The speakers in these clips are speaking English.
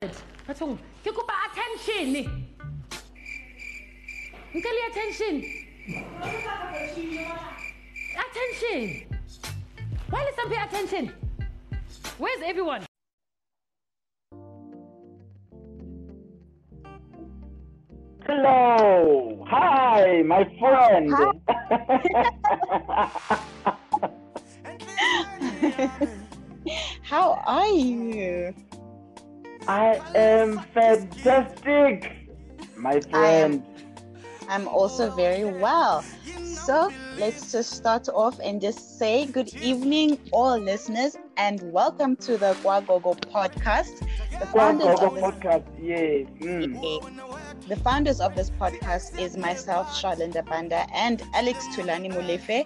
That's all. You go pay attention. You can pay attention. Attention. Why let's not pay attention? Where's everyone? Hello. Hi, my friend. Hi. How are you? I am fantastic, my friend. I'm also very well. So let's just start off and just say good evening, all listeners, and welcome to the Guagogo podcast. The The founders of this podcast is myself, Charlinda Banda, and Alex Tulani Mulefe,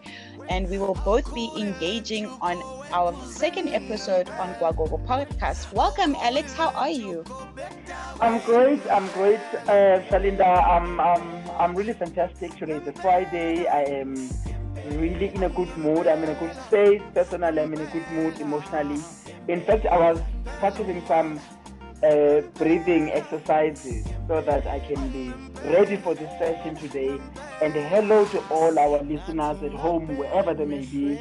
and we will both be engaging on our second episode on Guagogo podcast. Welcome, Alex. How are you? I'm great, Charlinda. I'm really fantastic. Today is a Friday. I am really in a good mood. I'm in a good space. Personally, I'm in a good mood emotionally. In fact, I was practicing some breathing exercises so that I can be ready for this session today. And hello to all our listeners at home, wherever they may be.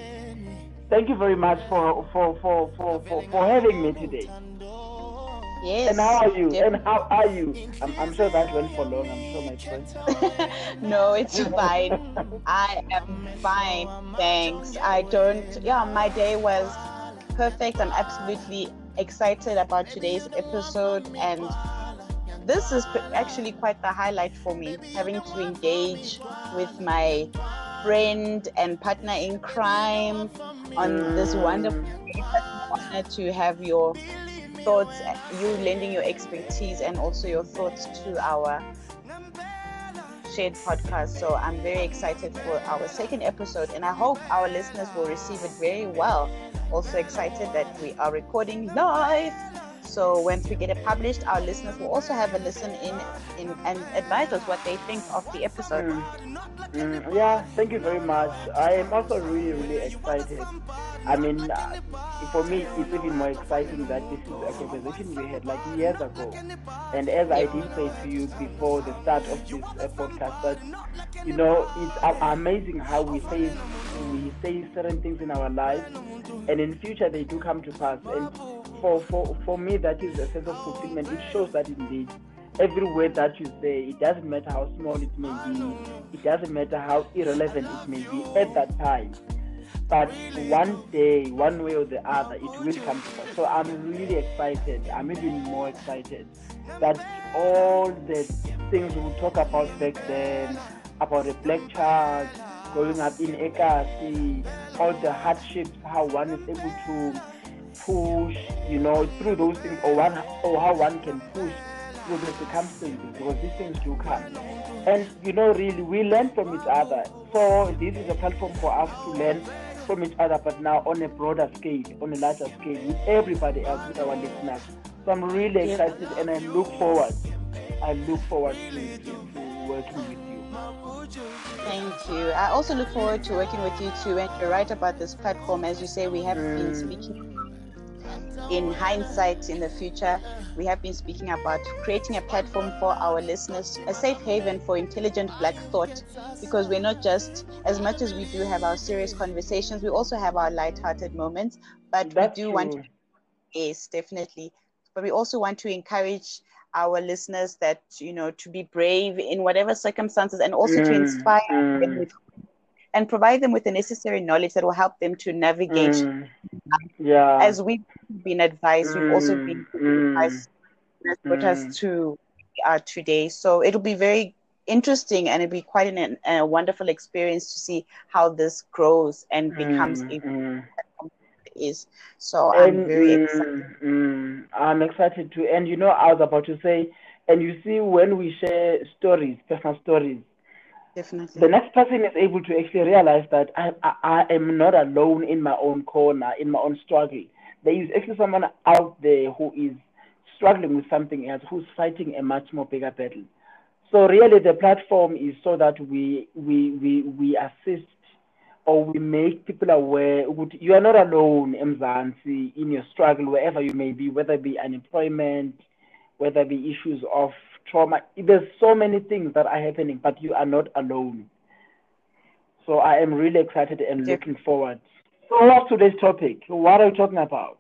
Thank you very much for having me today. Yes. And how are you? Definitely. And how are you? I'm sure that went for long. I'm sure, my friend. No, it's fine. I am fine. Thanks. My day was perfect. I'm absolutely excited about today's episode, and this is actually quite the highlight for me, having to engage with my friend and partner in crime on this wonderful day. Honor to have your thoughts, you lending your expertise and also your thoughts to our shared podcast. So I'm very excited for our second episode, and I hope our listeners will receive it very well. Also excited that we are recording live, so once we get it published, our listeners will also have a listen in and advise us what they think of the episode. Yeah, thank you very much. I am also really, really excited. I mean, for me, it's even more exciting that this is a conversation we had like years ago. And as I did say to you before the start of this podcast, that, you know, it's amazing how we say certain things in our lives, and in future they do come to pass. And for me, that is a sense of fulfillment. It shows that indeed, every word that you say, it doesn't matter how small it may be, it doesn't matter how irrelevant it may be at that time, but one day, one way or the other, it will come to pass. So I'm really excited. I'm even more excited that all the things we talk about back then, about the black child growing up in Ekasi, all the hardships, how one is able to push, you know, through those things, or how one can push through the circumstances, because these things do come. And, you know, really, we learn from each other. So this is a platform for us to learn from each other, but now on a broader scale, on a larger scale, with everybody else, with our listeners. So I'm really excited, and I look forward to working with you. Thank you. I also look forward to working with you too, and you're right about this platform. As you say, we have been speaking in hindsight, in the future, we have been speaking about creating a platform for our listeners, a safe haven for intelligent black thought, because we're not just, as much as we do have our serious conversations, we also have our lighthearted moments, but that's we do true. Want to, yes, definitely. But we also want to encourage our listeners that, you know, to be brave in whatever circumstances, and also to inspire them with, and provide them with the necessary knowledge that will help them to navigate. Yeah. As we've been advised, we've also been advised what us to are today. So it'll be very interesting, and it'll be quite a wonderful experience to see how this grows and becomes is. So I'm very excited. I'm excited too. And you know, I was about to say, and you see, when we share stories, personal stories, definitely the next person is able to actually realize that I am not alone in my own corner, in my own struggle. There is actually someone out there who is struggling with something else, who's fighting a much more bigger battle. So really, the platform is so that we assist, or we make people aware you are not alone, Mzansi, in your struggle, wherever you may be, whether it be unemployment, whether it be issues of trauma. There's so many things that are happening, but you are not alone. So I am really excited and looking forward. So what's today's topic? What are we talking about?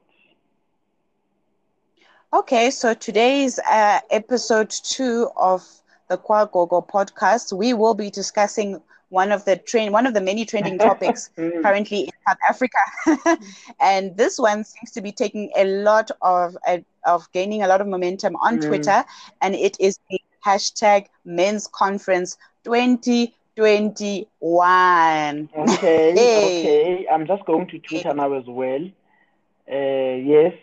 Okay, so today's episode 2 of the Guagogo podcast. We will be discussing one of the many trending topics currently in South Africa, and this one seems to be taking a lot of gaining a lot of momentum on Twitter, and it is the hashtag Men's Conference 2021. Okay, hey. Okay. I'm just going to Twitter now as well. Yes,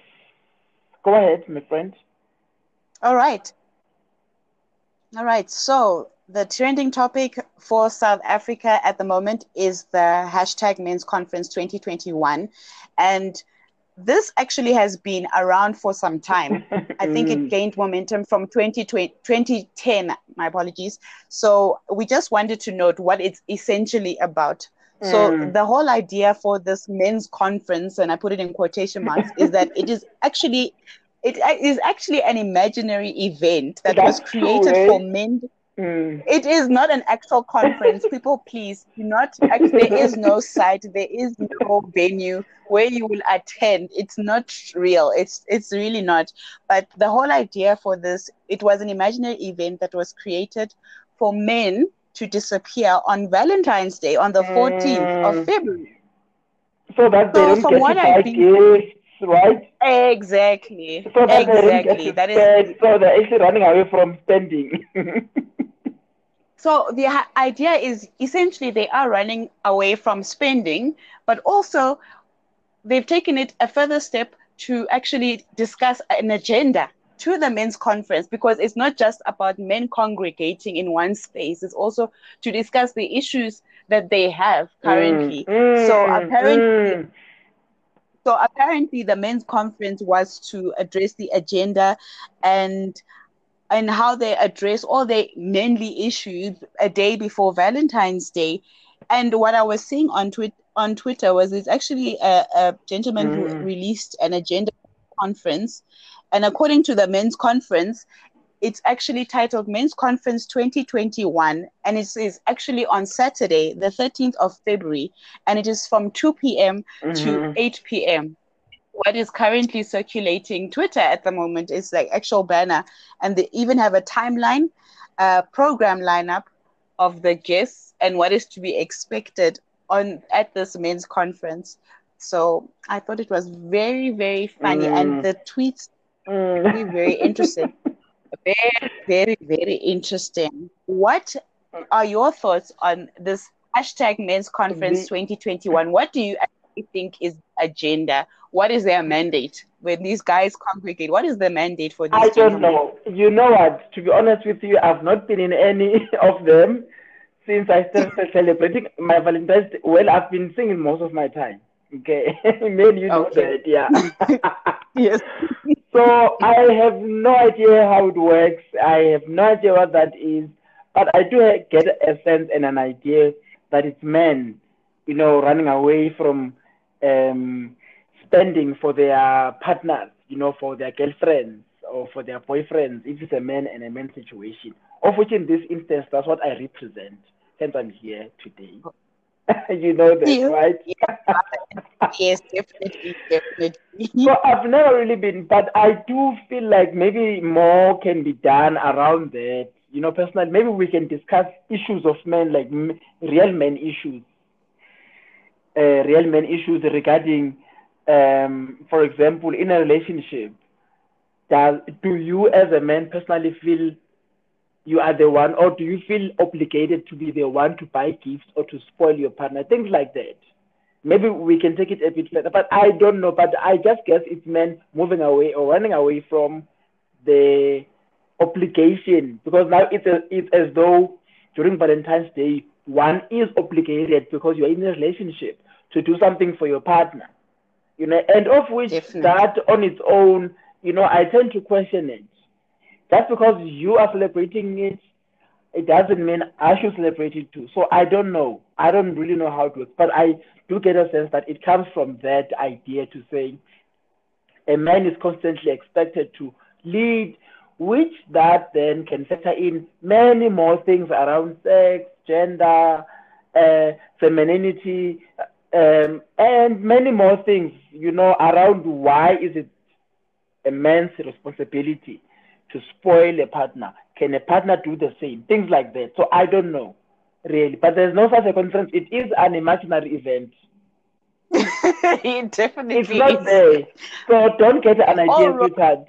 go ahead, my friend. All right. So the trending topic for South Africa at the moment is the hashtag Men's Conference 2021. And this actually has been around for some time. I think it gained momentum from 2010, my apologies. So we just wanted to note what it's essentially about. So the whole idea for this men's conference, and I put it in quotation marks, is that it is actually an imaginary event that was created for men. It is not an actual conference. People, please do not. There is no site. There is no venue where you will attend. It's not real. It's really not. But the whole idea for this, it was an imaginary event that was created for men to disappear on Valentine's Day on the 14th of February. So that they don't get right? Exactly. So exactly. That is. So they're actually running away from spending. So the idea is essentially they are running away from spending, but also they've taken it a further step to actually discuss an agenda to the men's conference, because it's not just about men congregating in one space. It's also to discuss the issues that they have currently. So apparently the men's conference was to address the agenda and how they address all their manly issues a day before Valentine's Day. And what I was seeing on Twitter was it's actually a gentleman who released an agenda conference. And according to the men's conference, it's actually titled Men's Conference 2021. And it is actually on Saturday, the 13th of February. And it is from 2 p.m. to 8 p.m. What is currently circulating Twitter at the moment is like actual banner, and they even have a timeline, program lineup of the guests and what is to be expected at this men's conference. So I thought it was very, very funny, and the tweets very interesting, very, very, very interesting. What are your thoughts on this hashtag Men's Conference 2021? What do you think is the agenda? What is their mandate when these guys congregate? What is the mandate for these? I don't know. You know what? To be honest with you, I've not been in any of them since I started celebrating my Valentine's Day. Well, I've been singing most of my time. Okay, maybe you know that, yeah. Yes. So I have no idea how it works. I have no idea what that is, but I do get a sense and an idea that it's men, you know, running away from spending for their partners, you know, for their girlfriends or for their boyfriends, if it's a man and a man situation, of which in this instance, that's what I represent. Hence, I'm here today. You know that, right? Yes, definitely. So I've never really been, but I do feel like maybe more can be done around that. You know, personally, maybe we can discuss issues of men, like real men issues regarding, for example, in a relationship, do you as a man personally feel you are the one, or do you feel obligated to be the one to buy gifts or to spoil your partner? Things like that. Maybe we can take it a bit further, but I don't know. But I just guess it's men moving away or running away from the obligation, because now it's as though during Valentine's Day, one is obligated because you're in a relationship to do something for your partner, you know, and of which that on its own, you know, I tend to question it. Just because you are celebrating it, it doesn't mean I should celebrate it too. So I don't know. I don't really know how it works, but I do get a sense that it comes from that idea to say a man is constantly expected to lead which that then can factor in many more things around sex, gender, femininity, and many more things, you know, around why is it a man's responsibility to spoil a partner? Can a partner do the same? Things like that. So I don't know, really. But there's no such a conference. It is an imaginary event. It definitely is. It's not there. So don't get an idea of that.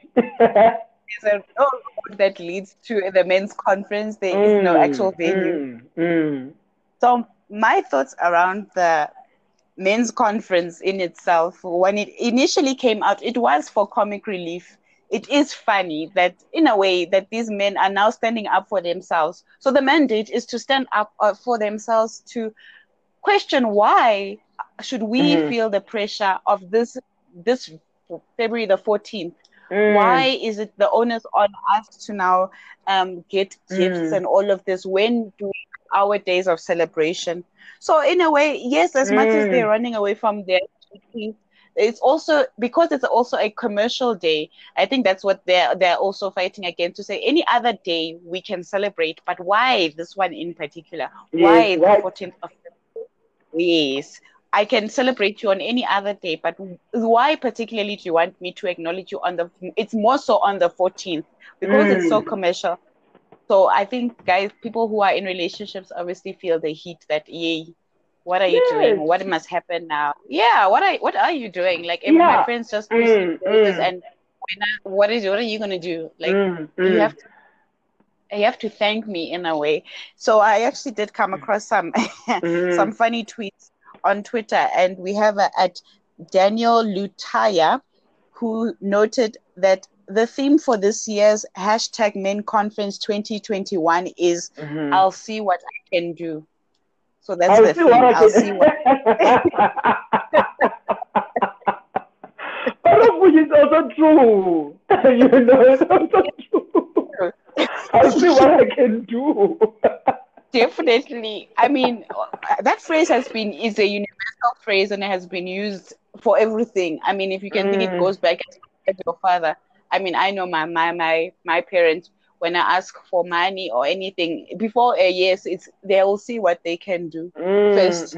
There's a road that leads to the men's conference. There is no actual venue. So my thoughts around the men's conference in itself, when it initially came out, it was for comic relief. It is funny that in a way that these men are now standing up for themselves. So the mandate is to stand up for themselves, to question why should we feel the pressure of this February the 14th. Why is it the onus on us to now get gifts and all of this when doing our days of celebration? So in a way, yes, as much as they're running away from their duties, it's also because it's also a commercial day. I think that's what they're also fighting against, to say any other day we can celebrate, but why this one in particular? Why the 14th of February? Yes. I can celebrate you on any other day, but why particularly do you want me to acknowledge you on the? It's more so on the 14th because it's so commercial. So I think, guys, people who are in relationships obviously feel the heat that, yay, what are you doing? What must happen now? Yeah, what are you doing? Like, if my friends just and what are you gonna do? Like, you have to thank me in a way. So I actually did come across some some funny tweets on Twitter, and we have at Daniel Lutaya, who noted that the theme for this year's hashtag Men's Conference 2021 is I'll see what I can do. So that's the theme. I'll see what which is also true. You know, it's also true. I'll see what I can do. Definitely. I mean, that phrase is a universal phrase, and it has been used for everything. I mean, if you can think, it goes back as your father. I mean, I know my parents, when I ask for money or anything, before a yes, they will see what they can do first.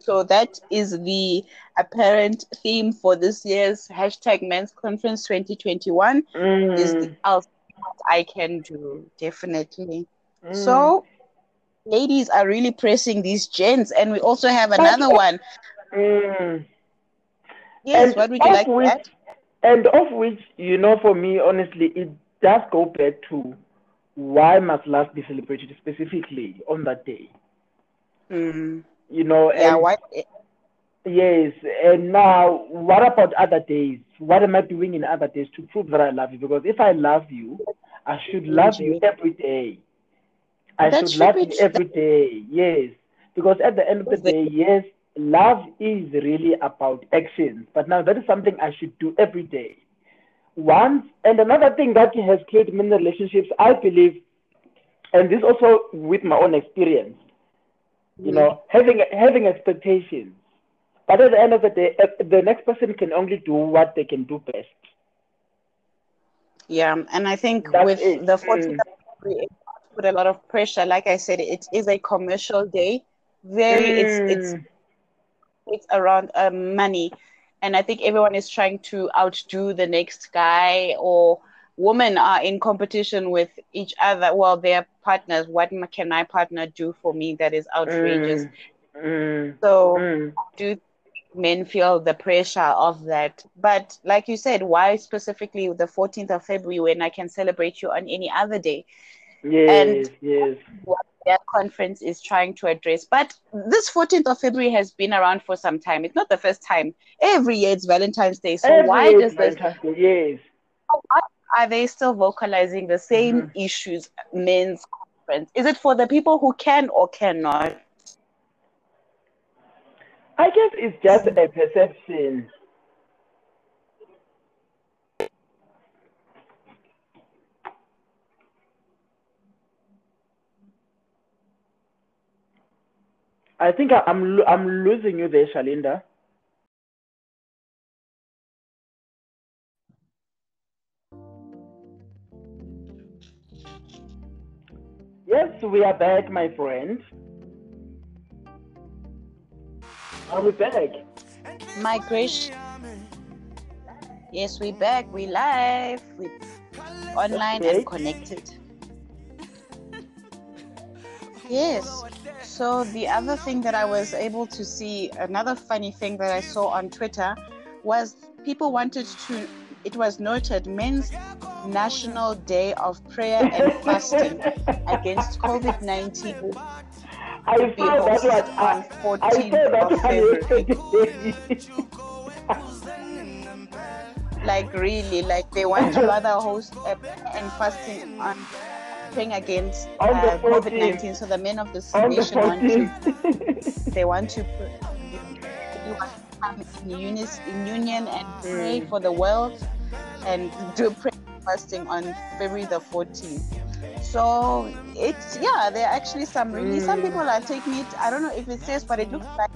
So that is the apparent theme for this year's hashtag Men's Conference 2021. Is the I'll see what I can do, definitely. So, ladies are really pressing these gents, and we also have another one. Yes, and what would you like to add? And of which, for me, honestly, it does go back to why must love be celebrated specifically on that day? Why? Yes, and now, what about other days? What am I doing in other days to prove that I love you? Because if I love you, I should love you every day. I should love you every day, yes. Because at the end of the day, yes, love is really about actions. But now that is something I should do every day. And another thing that has created many relationships, I believe, and this also with my own experience, having expectations. But at the end of the day, the next person can only do what they can do best. Yeah, and I think the 14th put a lot of pressure. Like I said, it is a commercial day. It's around money, and I think everyone is trying to outdo the next guy, or women are in competition with each other. Well, their partners. What can my partner do for me that is outrageous? Do men feel the pressure of that? But like you said, why specifically the 14th of February when I can celebrate you on any other day? Yes, and what their conference is trying to address. But this 14th of February has been around for some time. It's not the first time. Every year it's Valentine's Day. So why does this? Why are they still vocalizing the same issues at men's conference? Is it for the people who can or cannot? I guess it's just a perception. I think I'm losing you there, Charlinda. Yes, we are back, my friend. Are we back? Migration. Yes, we're back. We're live. We're online and connected. Yes. So the other thing that I was able to see, another funny thing that I saw on Twitter, was people wanted to, it was noted, Men's National Day of Prayer and Fasting against COVID-19. I saw that one on 14th of February. Like really, like they want to rather host and fasting on praying against COVID-19. So the men of this nation want to come in union and pray for the world and do prayer and fasting on February the 14th. So it's, yeah, there are actually some really, some people are taking it, I don't know if it says, but it looks like,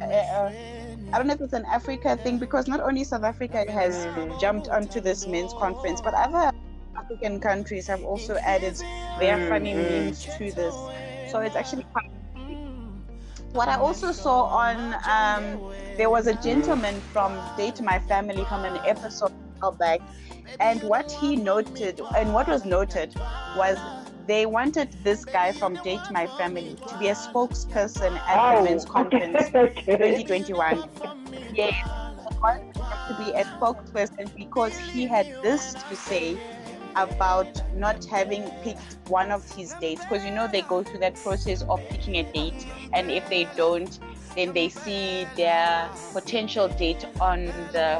I don't know if it's an Africa thing, because not only South Africa has jumped onto this men's conference, but other African countries have also added their funny memes to this. So it's actually quite. What I also saw on, there was a gentleman from Date My Family from an episode back, and what he noted and what was noted was they wanted this guy from Date My Family to be a spokesperson at the Men's Conference 2021. Yes, he wanted to be a spokesperson because he had this to say about not having picked one of his dates, because you know they go through that process of picking a date, and if they don't, then they see their potential date on the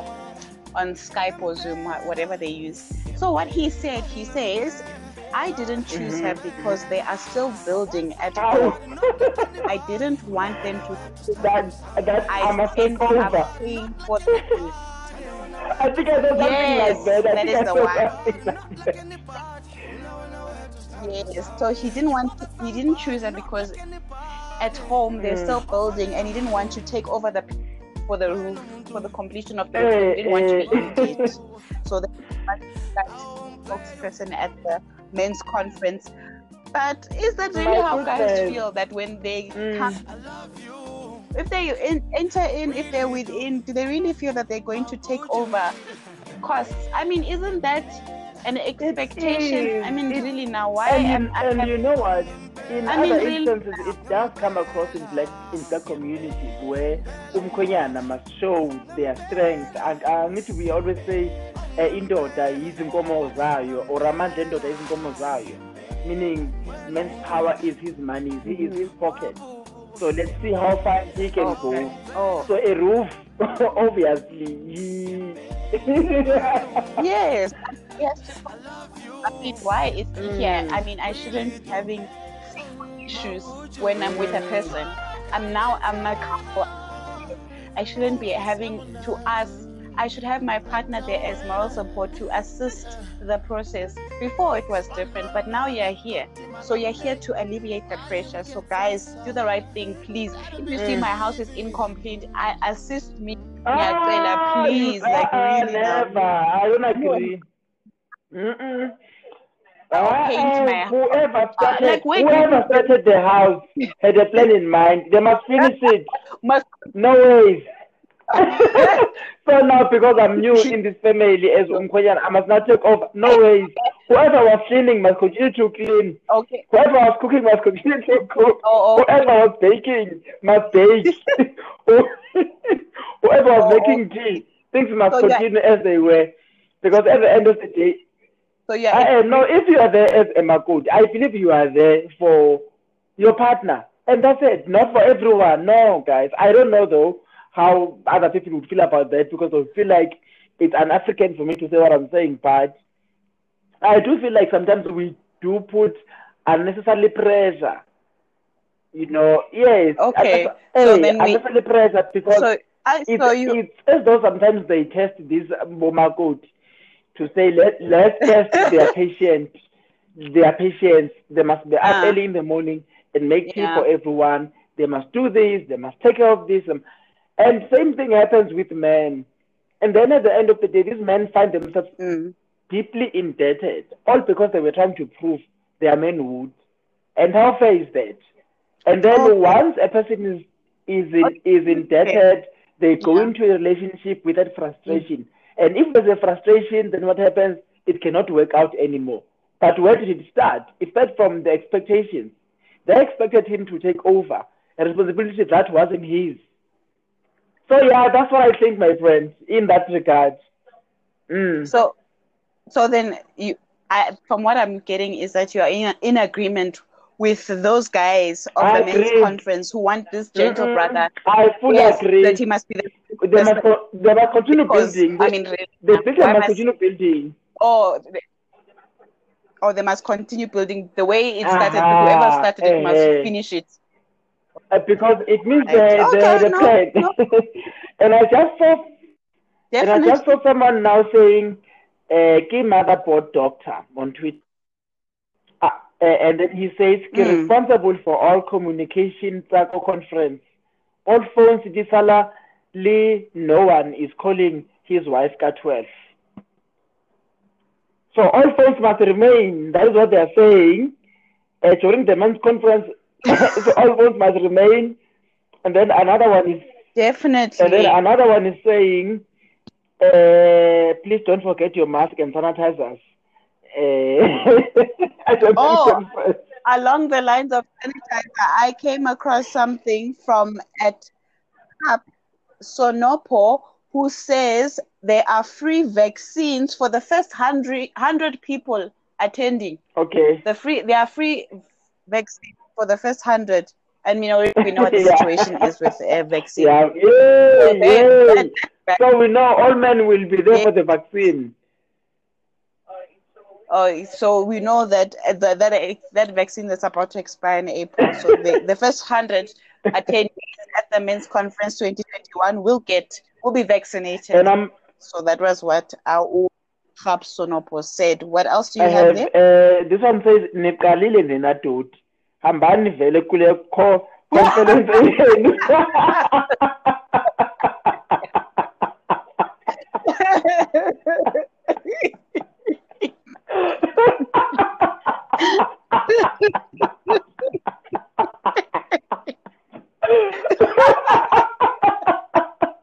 on Skype or Zoom, whatever they use. So what he said, he says, I didn't choose her because they are still building at home. I didn't want them to. That I'm a paying for them. I think I said something like that. I that is the one. Yes. So he didn't want. He didn't choose her because at home they're still building, and he didn't want to take over the. For the completion of the room, didn't want to be engaged. So that spokesperson at the men's conference. But is that really how guys feel that when they come, if they enter in, if they're within, do they really feel that they're going to take over costs? I mean, isn't that an expectation? I mean, really now, why? And you know what? In other instances, it does come across in black communities where umkhwenyana must show their strength. And we always say, "Indoda izinkomo zayo," or "Amandla endoda izinkomo zayo," meaning man's power is his money, is his pocket. So let's see how far he can go. Oh. So a roof, obviously. Yes. I mean, why is he here? I mean, I shouldn't be having issues when I'm with a person. I'm a couple. I shouldn't be having to ask. I should have my partner there as moral support to assist the process. Before it was different, but now you're here. So you're here to alleviate the pressure. So guys, do the right thing, please. If you see my house is incomplete, assist me. Please. Like, really, never. I don't agree. Whoever started the house had a plan in mind. They must finish it. No way. So now, because I'm new in this family as umkhwenyana, I must not take over. No way. Whoever was cleaning must continue to clean. Okay. Whoever was cooking must continue to cook. Whoever was baking must bake. Whoever was making tea, things must continue as they were. Because at the end of the day, if you are there as a makoti, I believe you are there for your partner. And that's it. Not for everyone. No, guys. I don't know, though, how other people would feel about that, because I feel like it's un-African for me to say what I'm saying. But I do feel like sometimes we do put unnecessary pressure. You know, yes. Okay. Unnecessary pressure, because it's as though sometimes they test this makoti. To say, let's test their patience. They must be up early in the morning and make tea for everyone. They must do this. They must take care of this. And same thing happens with men. And then at the end of the day, these men find themselves deeply indebted, all because they were trying to prove their manhood. And how fair is that? And then once a person is indebted, they go into a relationship with that frustration. And if there's a frustration, then what happens? It cannot work out anymore. But where did it start? It started from the expectations. They expected him to take over a responsibility that wasn't his. So yeah, that's what I think, my friends, in that regard. Mm. So then from what I'm getting is that you are in agreement with those guys of the men's conference who want this gentle brother. I fully agree. That he must be the they must continue building. I mean, they must continue building. Or they must continue building the way it started. Whoever started it must finish it. Because it means the plan. No. And I just saw someone now saying, "Give motherboard doctor" on Twitter. And then he says, responsible for all communication at the conference. All phones, no one is calling his wife at 12. So all phones must remain. That is what they are saying. During the men's conference, so all phones must remain. And then another one is... Definitely. And then another one is saying, please don't forget your mask and sanitizers. Along the lines of sanitizer, I came across something from at Sonopo who says there are free vaccines for the first 100 people attending. Okay. There are free vaccines for the first 100. And we know what the situation is with vaccine. Yeah. So we know all men will be there for the vaccine. So we know that that vaccine that's about to expire in April. So the first 100 attendees at the Men's Conference 2021 will be vaccinated. And so that was what our Sonopo said. What else do you have there? This one says Nepalile Nenatut Hambani Vele Kule Ko Conference.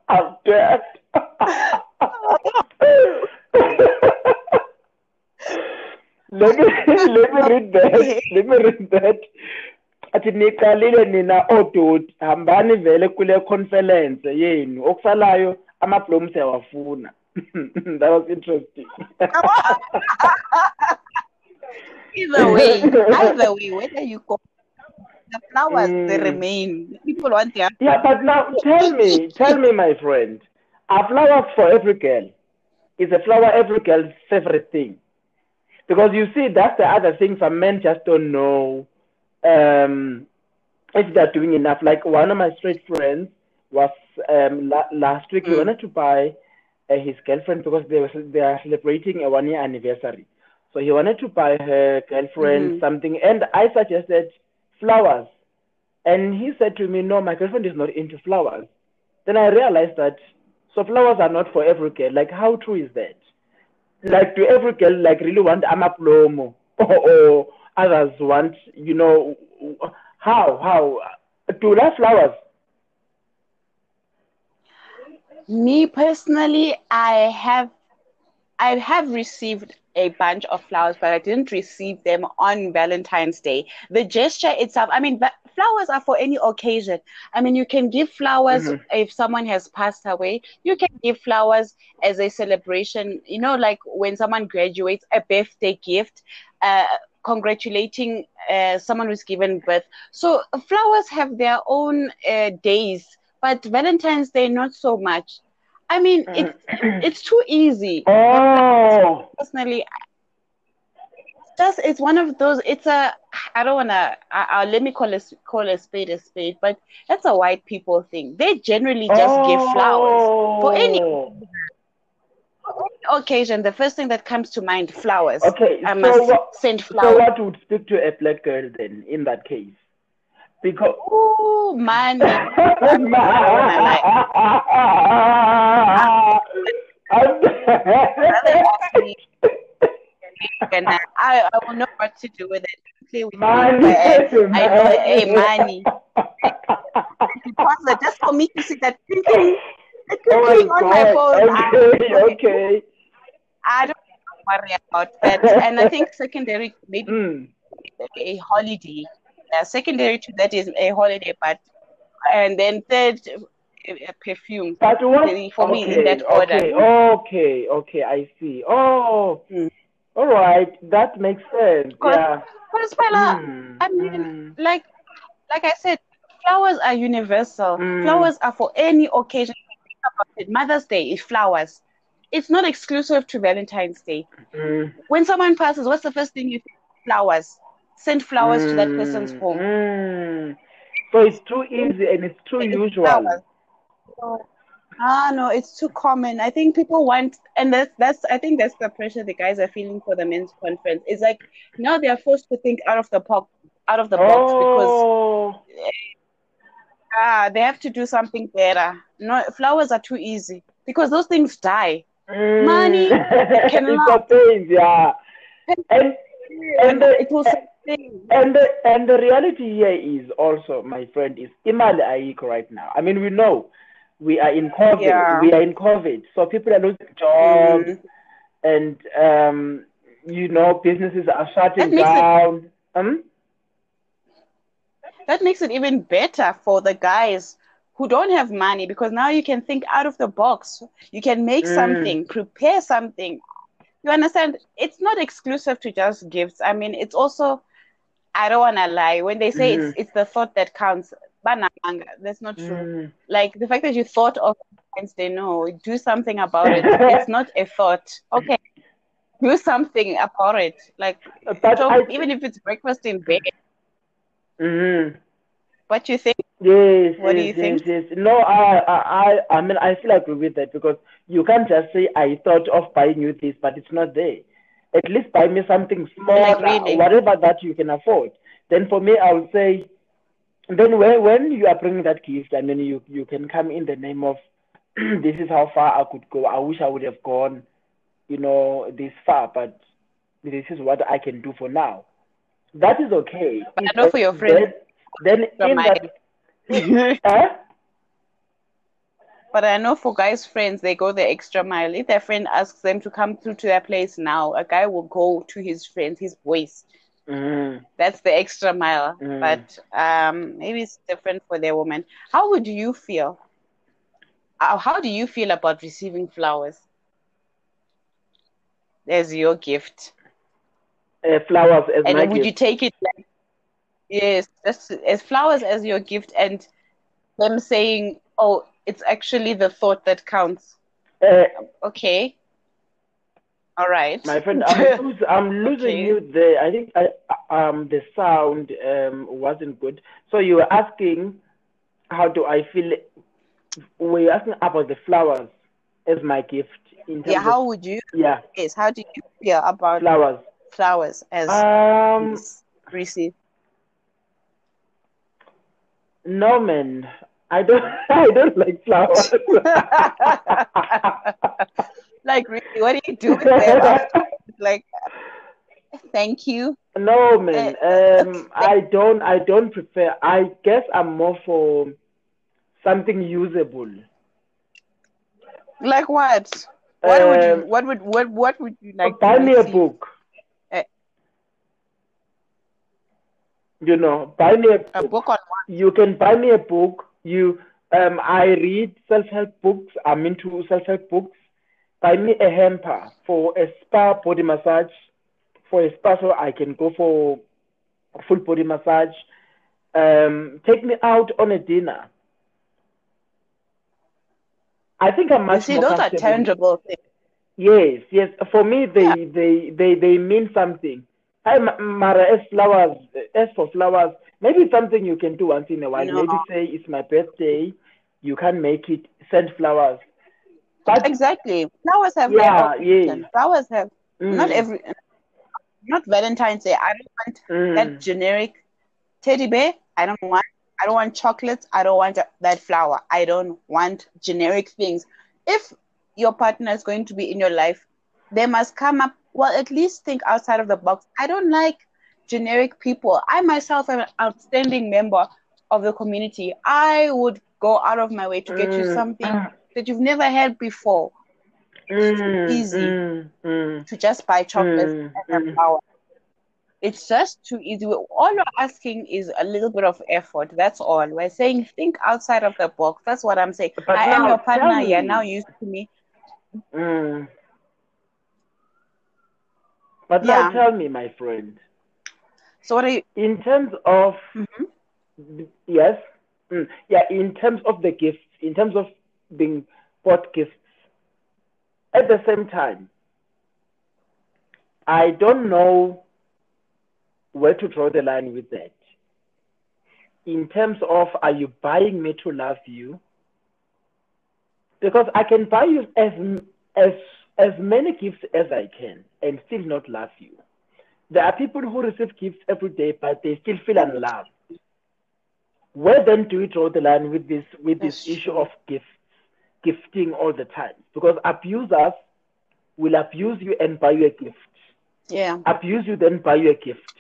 I'm dead. Let me read that. Atinikalile nina odod hambani vele kule conference yenu okusalayo amabloms yawafuna. That was interesting. Either way, whether you go, the flowers, they remain. People want their... Yeah, but now, tell me, my friend, are flowers for every girl? Is a flower every girl's favorite thing? Because you see, that's the other thing some men just don't know if they're doing enough. Like one of my straight friends was, last week, he wanted to buy his girlfriend because they are celebrating a 1-year anniversary. So he wanted to buy her girlfriend something, and I suggested flowers. And he said to me, no, my girlfriend is not into flowers. Then I realized that, so flowers are not for every girl. Like, how true is that? Like, do every girl, really want amaplomo? Or others want, how? Do you love flowers? Me, personally, I have received a bunch of flowers, but I didn't receive them on Valentine's Day. The gesture itself, flowers are for any occasion. You can give flowers if someone has passed away. You can give flowers as a celebration, like when someone graduates, a birthday gift, congratulating someone who's given birth. So flowers have their own days, but Valentine's Day, not so much. It's too easy. Oh. Personally, it's one of those. Let me call a spade, but that's a white people thing. They generally just give flowers for any occasion. The first thing that comes to mind, flowers. Okay, send flowers. So what would speak to a black girl then in that case? Because and I will know what to do with it. With money. Money. Deposit just for me to see that thinking. On my phone. Okay. I don't worry about that. And I think secondary, maybe a holiday. Secondary to that is a holiday, but and then third, a perfume. But what? For me, in that order. Okay, I see. Oh, all right, that makes sense. Because I mean, like I said, flowers are universal. Flowers are for any occasion. Think about it. Mother's Day is flowers. It's not exclusive to Valentine's Day. When someone passes, what's the first thing you think? Flowers. Send flowers to that person's home. So it's too easy and it's too usual. No, it's too common. I think people want, and I think that's the pressure the guys are feeling for the men's conference. It's like now they are forced to think out of the box because they have to do something better. No, flowers are too easy because those things die. Money cannot. And it will. And the reality here is also, my friend, is imali ayikho right now. I mean, we know we are in COVID. Yeah. We are in COVID, so people are losing jobs, and businesses are shutting down. That makes it even better for the guys who don't have money, because now you can think out of the box. You can make something, prepare something. You understand? It's not exclusive to just gifts. I mean, it's also. I don't want to lie. When they say it's the thought that counts, that's not true. Like, the fact that you thought of friends, they know. Do something about it. It's not a thought. Okay. Do something about it. Like, even if it's breakfast in bed. What you think? Yes. What do you think? Yes. No, I mean, I still agree with that, because you can't just say, I thought of buying you this, but it's not there. At least buy me something small, whatever that you can afford. Then for me, I would say, then when you are bringing that gift, I mean, you can come in the name of, this is how far I could go. I wish I would have gone, this far, but this is what I can do for now. That is okay. But I know for your friend. But I know for guys' friends, they go the extra mile. If their friend asks them to come through to their place now, a guy will go to his friends, his boys. That's the extra mile. But maybe it's different for their woman. How would you feel? How do you feel about receiving flowers? There's your gift. Flowers as my gift. And would you take it? Yes, just as flowers as your gift, and them saying, oh, it's actually the thought that counts. Okay. All right. My friend, I'm losing you there. I think the sound wasn't good. So you were asking, how do I feel? Were you asking about the flowers as my gift? How would you? Yeah. Yes, how do you feel about flowers as received? No, man. I don't like flowers. Like, really, what do you do with them? Like, thank you. No, man. I don't prefer. I guess I'm more for something usable. Like what? What would you like? Buy me a book. Buy me a book on what? You can buy me a book. I read self-help books. I'm into self-help books. Buy me a hamper for a spa body massage, so I can go for a full body massage. Take me out on a dinner. I think I'm much more comfortable. Those are tangible things. Yes. For me, they mean something. As for flowers, maybe it's something you can do once in a while. No. Maybe say it's my birthday, you can make it, send flowers. But exactly, flowers have flowers have not Valentine's Day. I don't want that generic teddy bear. I don't want chocolates. I don't want that flower. I don't want generic things. If your partner is going to be in your life, they must come up well, at least think outside of the box. I don't like generic people. I myself am an outstanding member of the community. I would go out of my way to get you something that you've never had before. It's easy to just buy chocolates and a flower. It's just too easy. All we're asking is a little bit of effort. That's all. We're saying think outside of the box. That's what I'm saying. But I am your partner. You're now used to me. But now tell me, my friend. So what are you... In terms of... Yes. Yeah, in terms of the gifts, in terms of being bought gifts, at the same time, I don't know where to draw the line with that. In terms of, are you buying me to love you? Because I can buy you as many gifts as I can and still not love you. There are people who receive gifts every day, but they still feel unloved. Where then do we draw the line with this issue of gifting all the time? Because abusers will abuse you and buy you a gift. Yeah. Abuse you, then buy you a gift.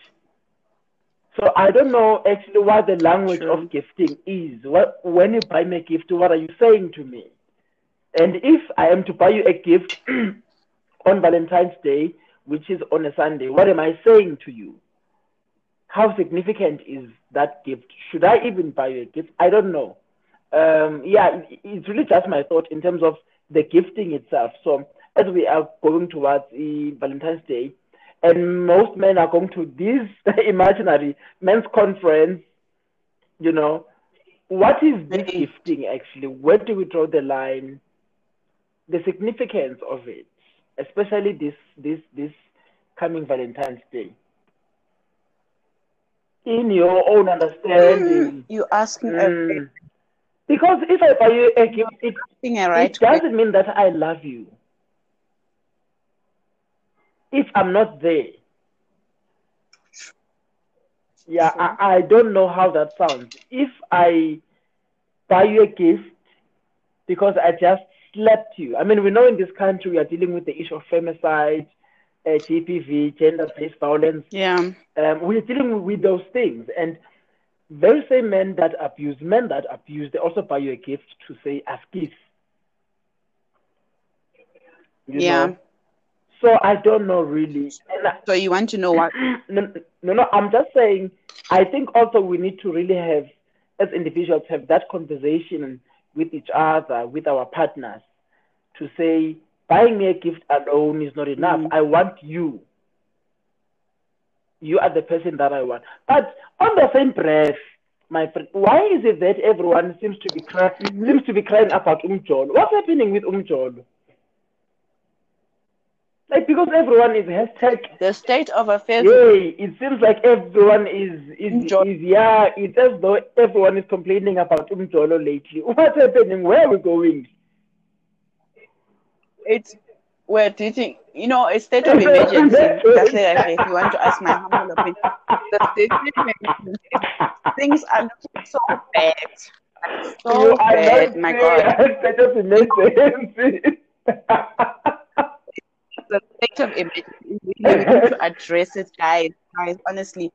So I don't know actually what the language of gifting is. When you buy me a gift, what are you saying to me? And if I am to buy you a gift on Valentine's Day, which is on a Sunday, what am I saying to you? How significant is that gift? Should I even buy you a gift? I don't know. Yeah, it's really just my thought in terms of the gifting itself. So as we are going towards Valentine's Day, and most men are going to this imaginary men's conference, you know, what is this gifting actually? Where do we draw the line? The significance of it, especially this coming Valentine's Day. In your own understanding. You ask me because if I buy you a gift, it doesn't mean that I love you. If I'm not there. Yeah, I don't know how that sounds. If I buy you a gift because I just slapped you. I mean, we know in this country we are dealing with the issue of femicide, GPV, gender-based violence. Yeah. We're dealing with those things. And very same men that abuse, they also buy you a gift to say, as gifts. You know? So I don't know really. So you want to know what? No, I'm just saying, I think also we need to really have, as individuals, have that conversation with each other, with our partners, to say, buying me a gift alone is not enough. I want you. You are the person that I want. But on the same breath, my friend, why is it that everyone seems to be crying about Umjolo? What's happening with Umjolo? Like, because everyone is hashtag... The state of affairs... Yay, it seems like everyone is it's as though everyone is complaining about Umjolo lately. What's happening? Where are we going? We're teaching... You know, a state of emergency. That's it, I say. If you want to ask my humble opinion. The state of emergency. Things are looking so bad. So bad, my God. State of emergency. The state of emergency, we need to address it, guys, honestly.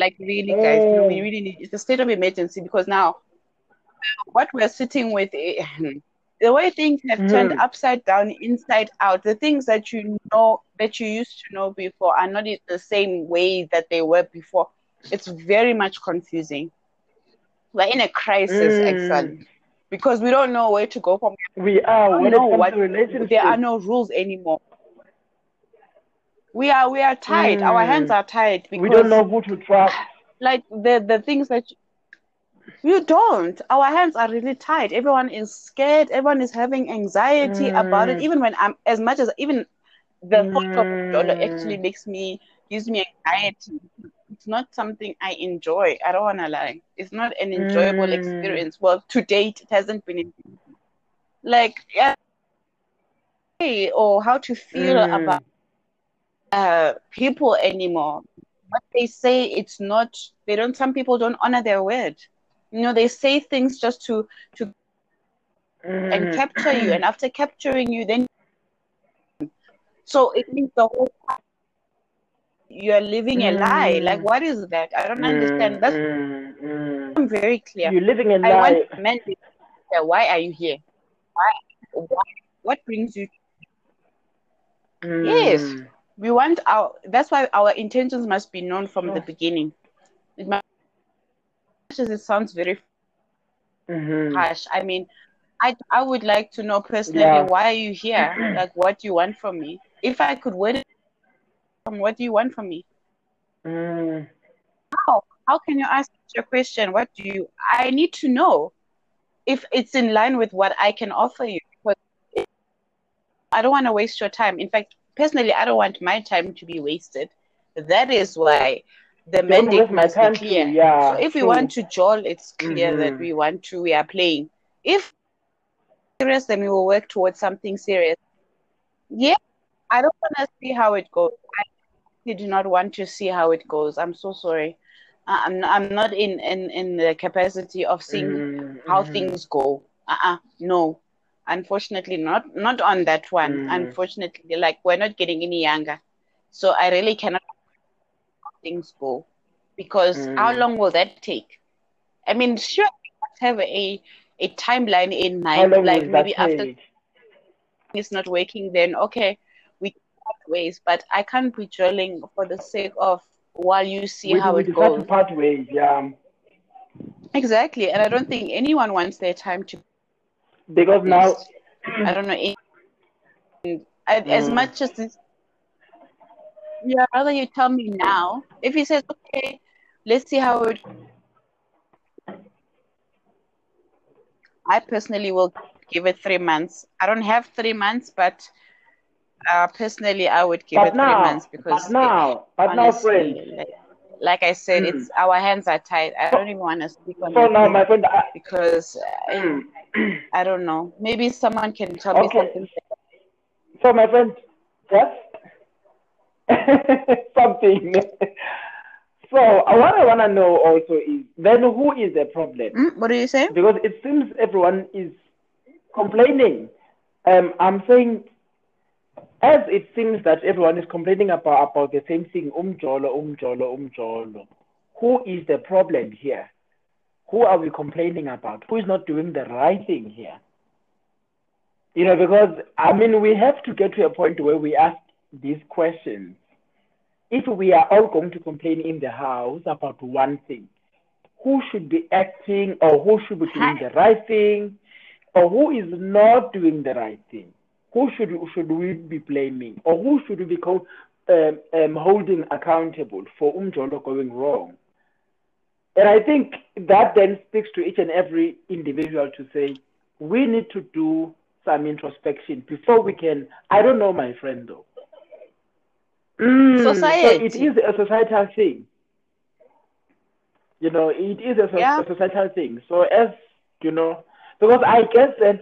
Like, really, guys, we really need it's a state of emergency because now what we're sitting with, the way things have turned upside down, inside out, the things that you know, that you used to know before are not in the same way that they were before. It's very much confusing. We're in a crisis, actually. Because we don't know where to go from. There are no rules anymore. We are tied. Our hands are tied because we don't know who to trust. Like the things that you don't. Our hands are really tied. Everyone is scared. Everyone is having anxiety about it. Even when I'm as much as even the thought of actually gives me anxiety. It's not something I enjoy. I don't want to lie. It's not an enjoyable experience. Well, to date, it hasn't been. Like, yeah, or how to feel about people anymore. What they say, it's not. Some people don't honor their word. You know, they say things just to and capture you. And after capturing you, then So it means the whole time you're living a lie. Like, what is that? I don't understand. That's I'm very clear. You're living a lie. I want men to say, why are you here? Why? What brings you? Yes, we want our. That's why our intentions must be known from the beginning. It must. It sounds very harsh. I mean, I would like to know personally why are you here? Like, what do you want from me? If I could win, what do you want from me? How can you ask your question? What do you? I need to know if it's in line with what I can offer you. I don't want to waste your time. In fact, personally, I don't want my time to be wasted. That is why the mandate must be clear. Yeah, so if we want to joll, it's clear that we want to, we are playing. If serious, then we will work towards something serious. Yeah, I don't want to see how it goes. I do not want to see how it goes. I'm so sorry. I'm not in the capacity of seeing how things go. No. Unfortunately, not on that one. Unfortunately, like, we're not getting any younger, so I really cannot let things go, because how long will that take? I mean, sure, we must have a timeline in mind, like maybe after it's not working, then okay, we can part ways. But I can't be drilling for the sake of while you see how it goes. We part ways, yeah. Exactly, and I don't think anyone wants their time to. Because now, I don't know. As much as this, yeah, rather you tell me now. If he says, okay, let's see how it. I personally will give it 3 months. I don't have 3 months, but personally, I would give it 3 months because. But honestly, friend. Like I said, it's our hands are tied. I don't even want to speak on it now, my friend, because I don't know. Maybe someone can tell me something. So, my friend, that's something. So, what I want to know also is then who is the problem? What do you say? Because it seems everyone is complaining. I'm saying. As it seems that everyone is complaining about the same thing, umjolo. Who is the problem here? Who are we complaining about? Who is not doing the right thing here? You know, because, I mean, we have to get to a point where we ask these questions. If we are all going to complain in the house about one thing, who should be acting or who should be doing the right thing or who is not doing the right thing? Who should we be blaming, or who should we be holding accountable for umjolo going wrong? And I think that then speaks to each and every individual to say, we need to do some introspection before we can, I don't know, my friend, though. Society. So it is a societal thing. You know, it is a societal thing. So as, you know, because I guess that...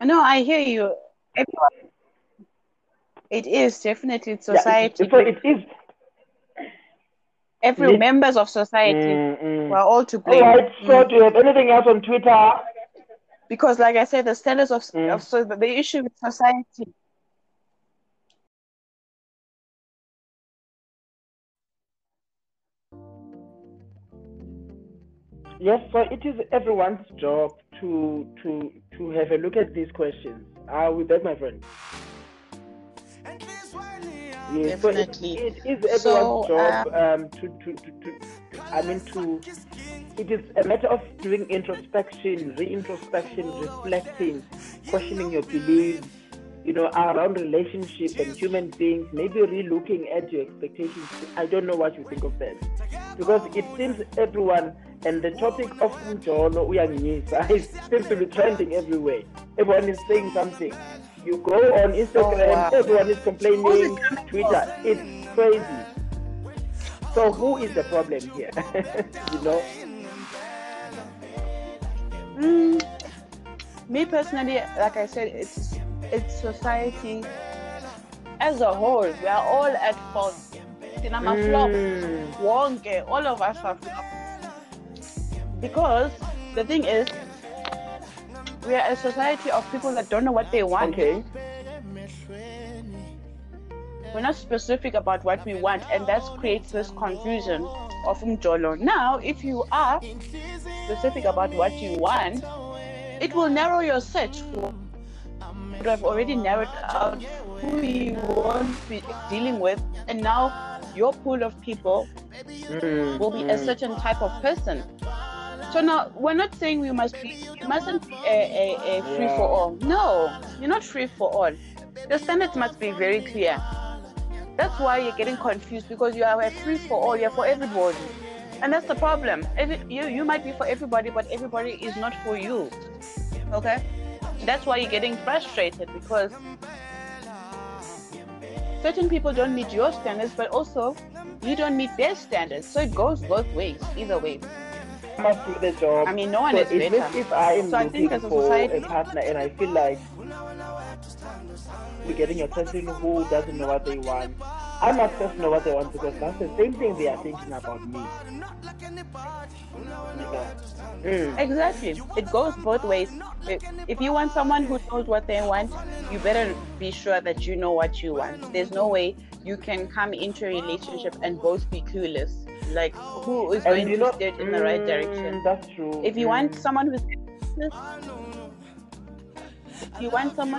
No, I hear you. Everyone. It is definitely society. Yeah, it is. Every members of society were all to blame. All right, so do you have anything else on Twitter? Because, like I said, the status of so the issue with society. Yes, so it is everyone's job to have a look at these questions. With that, my friend. Yes, definitely. So it is everyone's job it is a matter of doing introspection, re-introspection, reflecting, questioning your beliefs, you know, around relationships and human beings, maybe re-looking at your expectations. I don't know what you think of that. Because it seems everyone, and the topic of umjolo uyangisa, it seems to be trending everywhere. Everyone is saying something. You go on Instagram, everyone is complaining, Twitter, it's crazy. So who is the problem here? You know? Me personally, like I said, it's society as a whole. We are all at fault. All of us are flopped. Because the thing is, we are a society of people that don't know what they want. Okay. We're not specific about what we want, and that creates this confusion of umjolo. Now, if you are specific about what you want, it will narrow your search. You have already narrowed out who you won't be dealing with, and now your pool of people will be a certain type of person. So now we're not saying you mustn't be free for all. No, you're not free for all. The standards must be very clear. That's why you're getting confused, because you are free for all, you're for everybody. And that's the problem. You might be for everybody, but everybody is not for you. Okay? That's why you're getting frustrated, because certain people don't meet your standards, but also you don't meet their standards. So it goes both ways, either way. Must do the job. I mean, no one is better. If I am looking for a partner and I feel like you're getting a person who doesn't know what they want, I myself know what they want, because that's the same thing they are thinking about me. Exactly. It goes both ways. If you want someone who knows what they want, you better be sure that you know what you want. There's no way you can come into a relationship and both be clueless. Like, who is going to steer in the right direction? That's true. If you want someone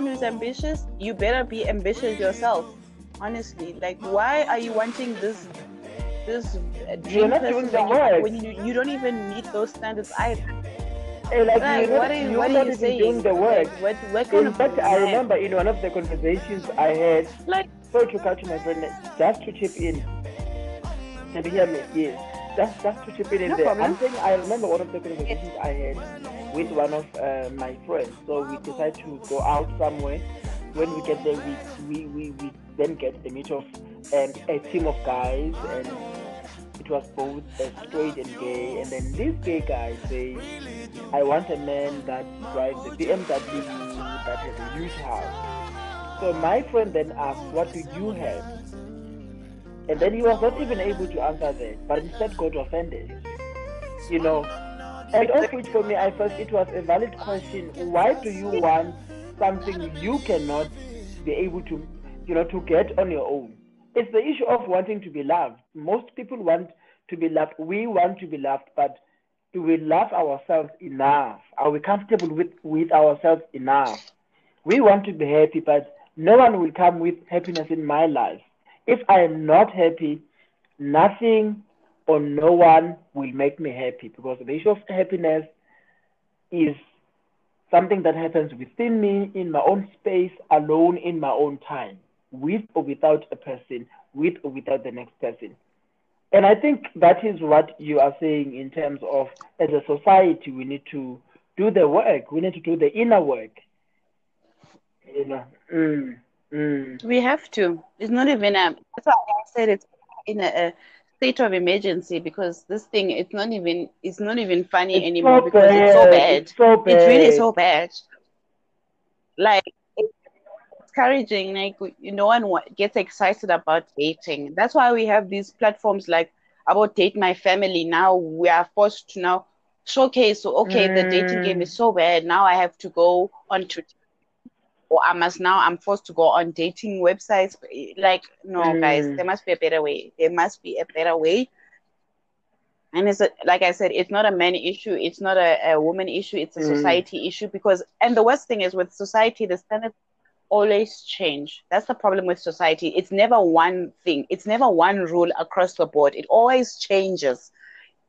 who's ambitious, you better be ambitious yourself. Honestly, like, why are you wanting this dream person when you don't even meet those standards either? Hey, like what are you doing the work. Like, in fact, I remember in one of the conversations I had, like, sorry to cut you, my friend, just to chip in. Can you hear me? Yes. Just to chip in there. Problem. I'm saying I remember one of the conversations I had with one of my friends. So we decided to go out somewhere. When we get there, we then get the meet of a team of guys, and it was both straight and gay. And then this gay guy says, I want a man that drives a BMW, that has a huge house. So my friend then asked, what do you have? And then he was not even able to answer that, but instead got offended, you know. And of which for me, I felt it was a valid question. Why do you want something you cannot be able to, you know, to get on your own? It's the issue of wanting to be loved. Most people want to be loved. We want to be loved, but do we love ourselves enough? Are we comfortable with ourselves enough? We want to be happy, but no one will come with happiness in my life. If I am not happy, nothing or no one will make me happy, because the issue of happiness is something that happens within me, in my own space, alone, in my own time, with or without a person, with or without the next person. And I think that is what you are saying in terms of, as a society, we need to do the work. We need to do the inner work. You know? We have to. It's not even that's why I said it's in a state of emergency, because this thing it's not even funny anymore, because it's so bad. It's really so bad. Like, it's discouraging. Like, no one gets excited about dating. That's why we have these platforms like about Date My Family. Now we are forced to now showcase. So, okay, the dating game is so bad. Now I have to go on to, or I'm forced to go on dating websites. Like, no, guys, there must be a better way. And it's like I said, it's not a man issue. It's not a woman issue. It's a society issue, because, and the worst thing is with society, the standards always change. That's the problem with society. It's never one thing. It's never one rule across the board. It always changes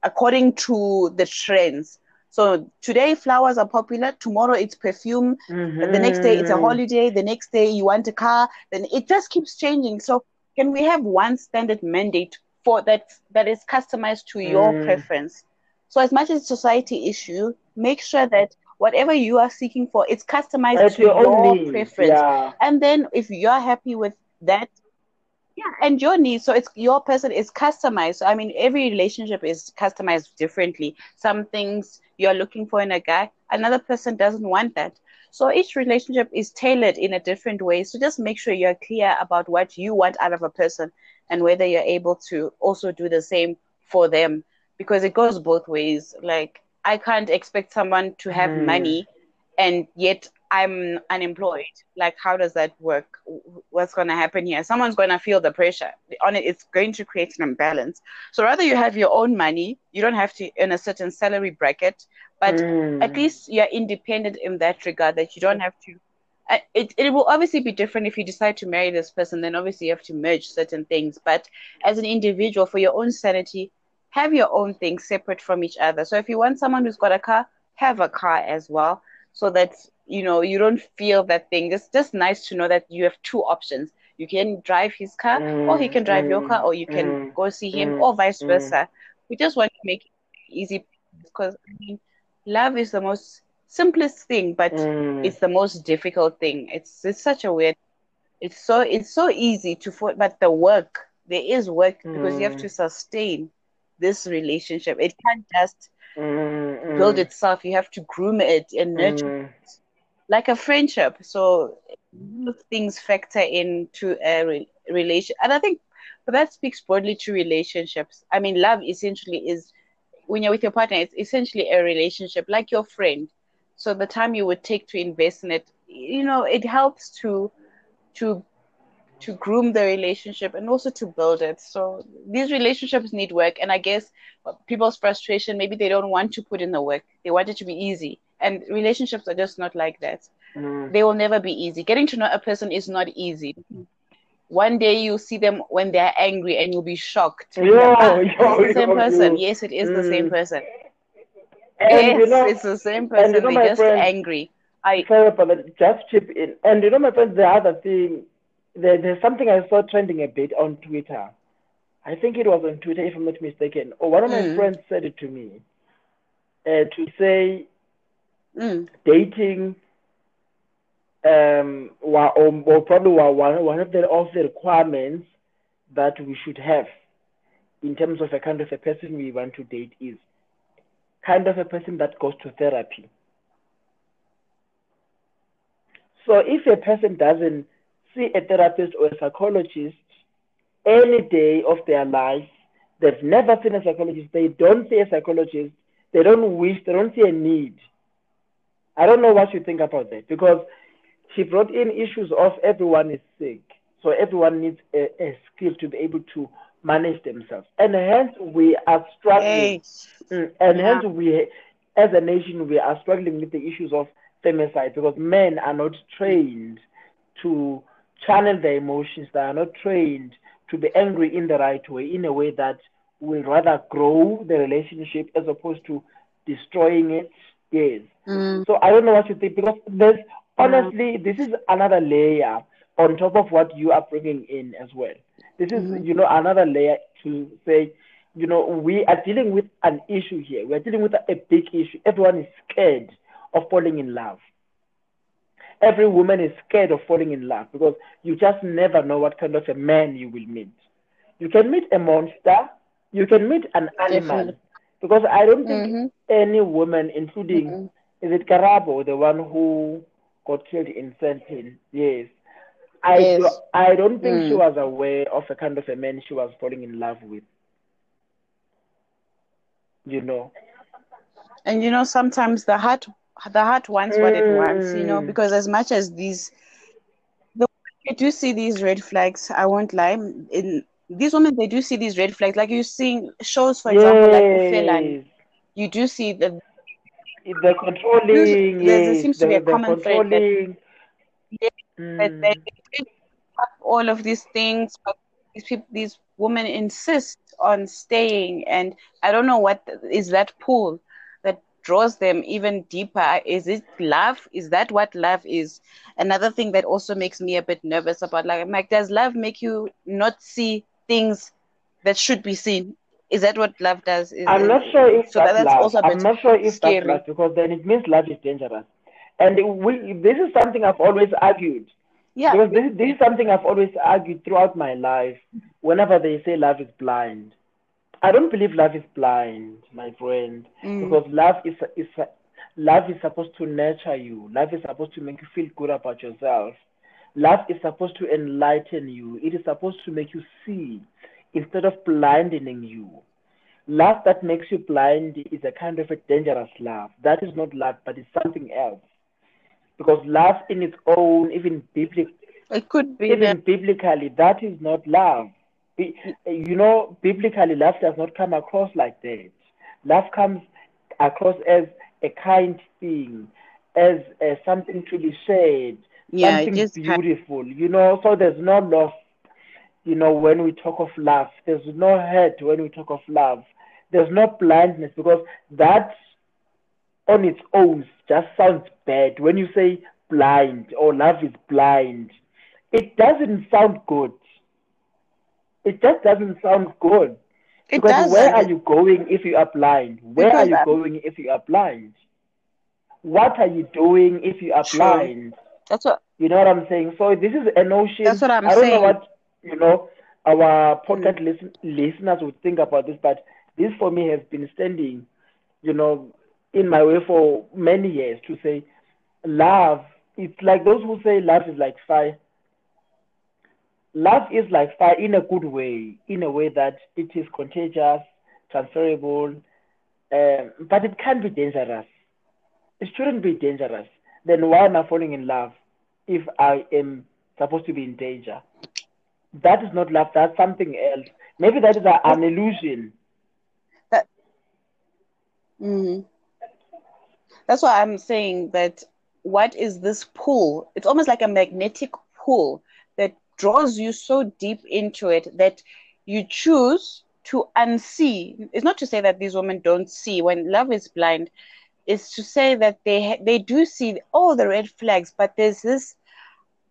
according to the trends. So today flowers are popular, tomorrow it's perfume, the next day it's a holiday, the next day you want a car, then it just keeps changing. So can we have one standard mandate for that is customized to your preference? So as much as society issue, make sure that whatever you are seeking for, it's customized to your preference. Yeah. And then if you're happy with that, and your needs, so it's your person is customized. So, I mean, every relationship is customized differently. Some things you're looking for in a guy, another person doesn't want that. So each relationship is tailored in a different way. So just make sure you're clear about what you want out of a person, and whether you're able to also do the same for them, because it goes both ways. Like, I can't expect someone to have money, and yet I'm unemployed. Like, how does that work? What's going to happen here? Someone's going to feel the pressure on it. It's going to create an imbalance. So rather you have your own money. You don't have to earn a certain salary bracket, but at least you're independent in that regard, that you don't have to. It will obviously be different if you decide to marry this person. Then obviously you have to merge certain things. But as an individual, for your own sanity, have your own things separate from each other. So if you want someone who's got a car, have a car as well, so that you know, you don't feel that thing. It's just nice to know that you have two options. You can drive his car, or he can drive your car, or you can go see him, or vice versa. We just want to make it easy, because I mean, love is the most simplest thing, but it's the most difficult thing. It's such a weird. It's so easy to, but the work, there is work, because you have to sustain this relationship. It can't just build itself. You have to groom it and nurture it. Like a friendship. So things factor into a relation. And I think that speaks broadly to relationships. I mean, love essentially is, when you're with your partner, it's essentially a relationship, like your friend. So the time you would take to invest in it, you know, it helps to groom the relationship and also to build it. So these relationships need work. And I guess people's frustration, maybe they don't want to put in the work. They want it to be easy. And relationships are just not like that. They will never be easy. Getting to know a person is not easy. One day you'll see them when they're angry and you'll be shocked. It's the same person. Yes, it is the same person. Yes, you know, it's the same person. You know, they're just angry. Just chip in. And you know, my friend, the other thing, there's something I saw trending a bit on Twitter. I think it was on Twitter, if I'm not mistaken. Or one of my friends said it to me, to say, dating or probably one of the requirements that we should have in terms of the kind of a person we want to date is kind of a person that goes to therapy. So if a person doesn't see a therapist or a psychologist any day of their life, they've never seen a psychologist, they don't see a psychologist, they don't wish, they don't see a need. I don't know what you think about that, because she brought in issues of everyone is sick, so everyone needs a skill to be able to manage themselves. And hence we are struggling. And hence we, as a nation, we are struggling with the issues of femicide, because men are not trained to channel their emotions, they are not trained to be angry in the right way, in a way that will rather grow the relationship as opposed to destroying it. Yes. So I don't know what you think, because there's honestly, this is another layer on top of what you are bringing in as well. This is, you know, another layer to say, you know, we are dealing with an issue here. We're dealing with a big issue. Everyone is scared of falling in love. Every woman is scared of falling in love, because you just never know what kind of a man you will meet. You can meet a monster. You can meet an animal. Because I don't think any woman, including, is it Karabo, the one who got killed in Sentin? Yes. I don't think she was aware of the kind of a man she was falling in love with. You know. And, you know, sometimes the heart wants what it wants, you know, because as much as these, you do see these red flags, I won't lie, these women, they do see these red flags. Like you're seeing shows, for example, like the Felani. You do see the controlling. There seems to be a common thread that they all of these things, but these women insist on staying. And I don't know what is that pull that draws them even deeper. Is it love? Is that what love is? Another thing that also makes me a bit nervous about, like, I'm like, does love make you not see things that should be seen? Is that what love does? I'm not sure if that's love, because then it means love is dangerous. And this is something I've always argued. Yeah. Because this is something I've always argued throughout my life, whenever they say love is blind. I don't believe love is blind, my friend, because love is supposed to nurture you. Love is supposed to make you feel good about yourself. Love is supposed to enlighten you. It is supposed to make you see instead of blinding you. Love that makes you blind is a kind of a dangerous love. That is not love, but it's something else. Because love in its own, even biblically, it could be even biblically, that is not love. You know, biblically, love does not come across like that. Love comes across as a kind thing, as something to be shared, something beautiful. You know, so there's no loss. You know, when we talk of love, there's no hurt when we talk of love. There's no blindness, because that on its own just sounds bad. When you say blind or love is blind, it doesn't sound good. It just doesn't sound good. It because doesn't. Where are you going if you are blind? Where because are you going if you are blind? What are you doing if you are blind? That's what, you know what I'm saying? So this is a notion. That's what I'm saying. I don't know what, you know, our podcast listeners would think about this, but this for me has been standing, you know, in my way for many years, to say love. It's like those who say love is like fire. Love is like fire in a good way, in a way that it is contagious, transferable, but it can be dangerous. It shouldn't be dangerous. Then why am I falling in love if I am supposed to be in danger? That is not love. That's something else. Maybe that is an illusion. That's why I'm saying that what is this pull? It's almost like a magnetic pull that draws you so deep into it that you choose to unsee. It's not to say that these women don't see when love is blind. It's to say that they do see all the red flags, but there's this,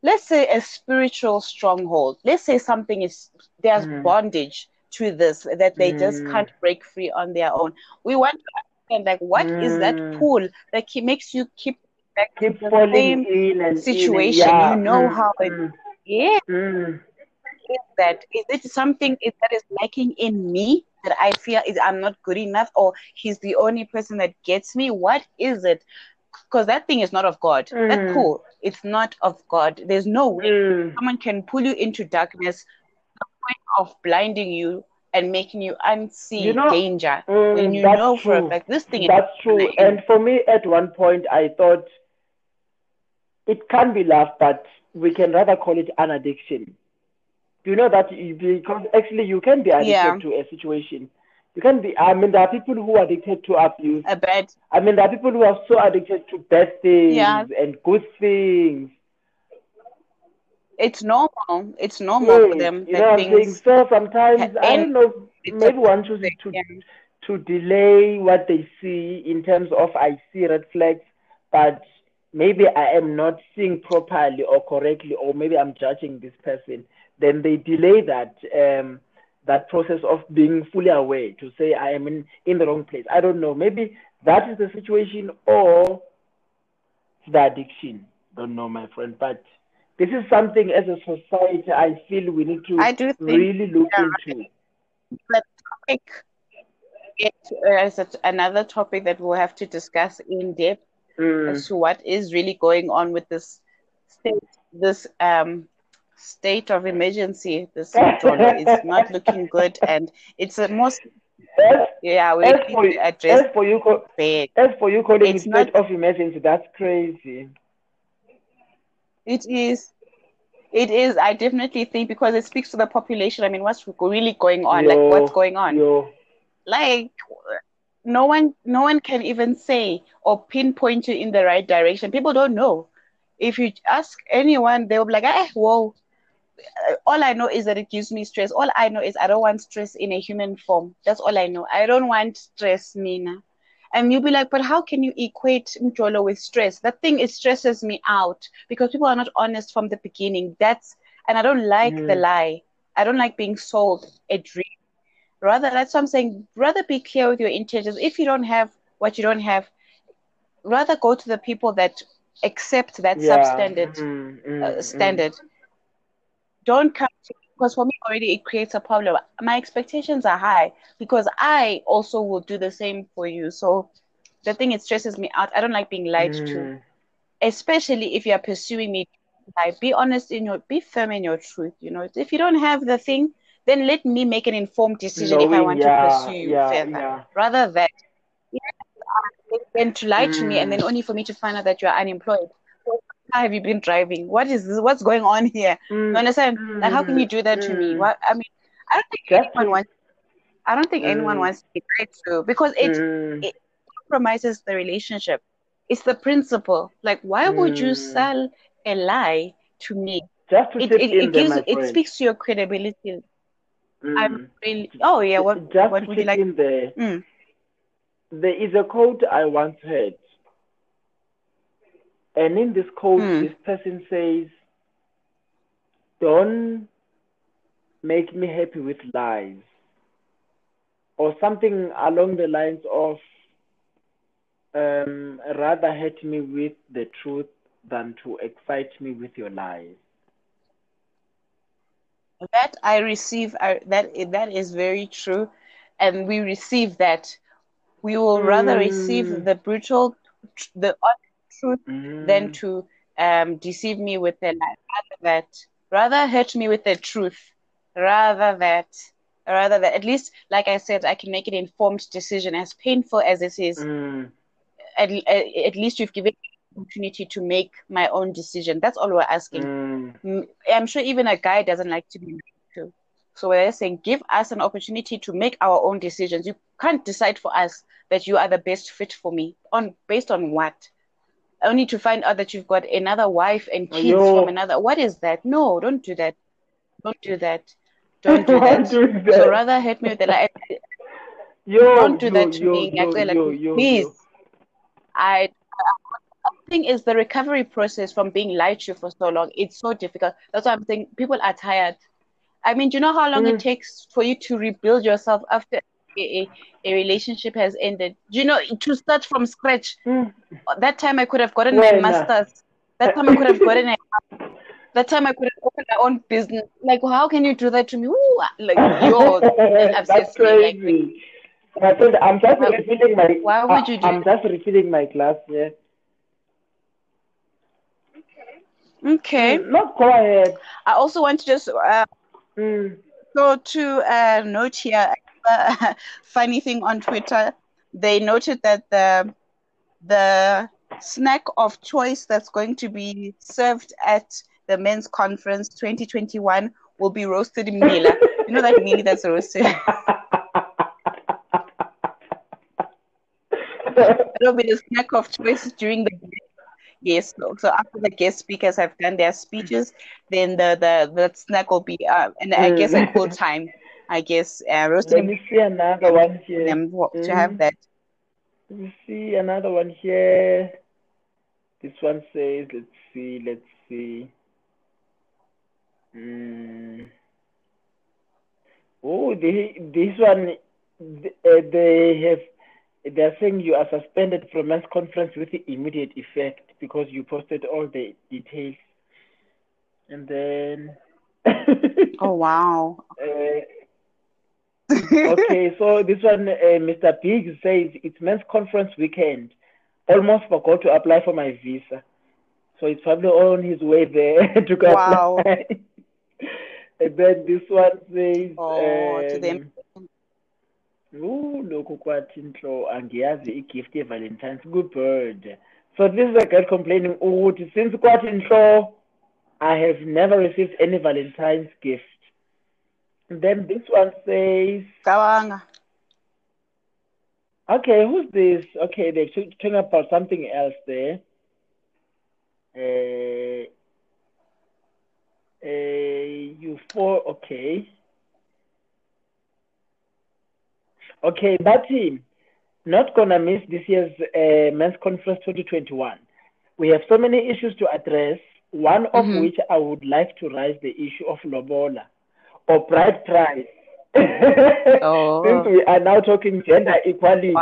let's say, a spiritual stronghold. Let's say something is, there's bondage to this that they just can't break free on their own. We want to understand, like, what is that pull that makes you keep falling in and situation? In, yeah. You know how it is. Is it something that is lacking in me that I feel is I'm not good enough, or he's the only person that gets me? What is it? Because that thing is not of God. That pull, it's not of God. There's no way someone can pull you into darkness to the point of blinding you and making you unsee, you know, danger when you know for a fact this thing is. That's true. Blind. And for me, at one point, I thought it can be love, but we can rather call it an addiction. You know that, because actually you can be addicted to a situation. You can be, I mean, there are people who are addicted to abuse. I bet. I mean, there are people who are so addicted to bad things and good things. It's normal. It's normal for them. You know, things. So sometimes, I don't know, maybe one chooses to delay what they see in terms of, I see red flags, but maybe I am not seeing properly or correctly, or maybe I'm judging this person. Then they delay that process of being fully aware, to say I am in the wrong place. I don't know. Maybe that is the situation, or the addiction. Don't know, my friend. But this is something as a society I feel we need to really look into. That topic is another topic that we'll have to discuss in depth as to what is really going on with this state, this state of emergency. This is not looking good, and it's the most. As for you calling it state of emergency, that's crazy. It is. It is. I definitely think, because it speaks to the population. I mean, what's really going on? What's going on? Like, no one can even say or pinpoint you in the right direction. People don't know. If you ask anyone, they'll be like, whoa. All I know is that it gives me stress. All I know is I don't want stress in a human form. That's all I know. I don't want stress, Nina. And you'll be like, but how can you equate Mjolo with stress? That thing, it stresses me out because people are not honest from the beginning. And I don't like the lie. I don't like being sold a dream. Rather, that's what I'm saying. Rather be clear with your intentions. If you don't have what you don't have, rather go to the people that accept that substandard standard. Don't come to, because for me already it creates a problem. My expectations are high because I also will do the same for you. So the thing, it stresses me out. I don't like being lied to, especially if you are pursuing me. Like, be honest be firm in your truth. You know, if you don't have the thing, then let me make an informed decision if I want to pursue you further. Rather that. Then to lie to me, and then only for me to find out that you are unemployed. So car have you been driving? What is this? What's going on here? You understand? Like, how can you do that to me? What, I mean, I don't think anyone wants. I don't think anyone wants to be tried to, because it compromises the relationship. It's the principle. Like, why would you sell a lie to me? Just to it speaks to your credibility. I'm really. Oh yeah. What would you like? In there. There is a quote I once heard, and in this quote, this person says, "Don't make me happy with lies," or something along the lines of, "Rather hate me with the truth than to excite me with your lies." That I receive, that is very true, and we receive that. We will rather receive the brutal, the honest truth than to deceive me with a lie. Rather hurt me with the truth, rather that. At least, like I said, I can make an informed decision. As painful as this is, at least you've given me the opportunity to make my own decision. That's all we're asking. I'm sure even a guy doesn't like to be married too. So we're saying, give us an opportunity to make our own decisions. You can't decide for us that you are the best fit for me. Based on what? Only to find out that you've got another wife and kids from another. What is that? No, don't do that. Don't do that. Don't do that. So rather hurt me with the lie. Don't do that to me. Please. The thing is, the recovery process from being lied to for so long, it's so difficult. That's why I'm saying people are tired. I mean, do you know how long it takes for you to rebuild yourself after a relationship has ended? Do you know, to start from scratch? That time I could have gotten my master's. That time I could have gotten a house. That time I could have opened my own business. Like, how can you do that to me? Ooh, like, that's crazy. Like, I'm just refilling my. Why would you do I'm that? Just refilling my glass. Yeah. Okay. No, go ahead. I also want to just. So to note here, funny thing on Twitter, they noted that the snack of choice that's going to be served at the Men's Conference 2021 will be roasted mila. You know that mila that's roasted? It'll be the snack of choice during the day. Yes, so after the guest speakers have done their speeches, then the snack will be and I guess a cool time. I guess roasted. Let me see another one here. To have that. Let me see another one here. This one says, let's see. Oh, this one they're saying you are suspended from Men's Conference with immediate effect because you posted all the details. And then... oh, wow. Okay, so this one, Mr. Big says, it's Men's Conference weekend. Almost forgot to apply for my visa. So it's probably on his way there to go apply. And then this one says... Oh, to them. Look what intro and yazi gift Valentine's good bird. So this is a girl complaining, since what intro I have never received any Valentine's gift. And then this one says Kawanga. Okay, who's this? Okay, they're talking about something else there. Okay, that team, not gonna miss this year's Men's Conference 2021. We have so many issues to address, one of which I would like to raise the issue of lobola, or bride price. Since we are now talking gender equality,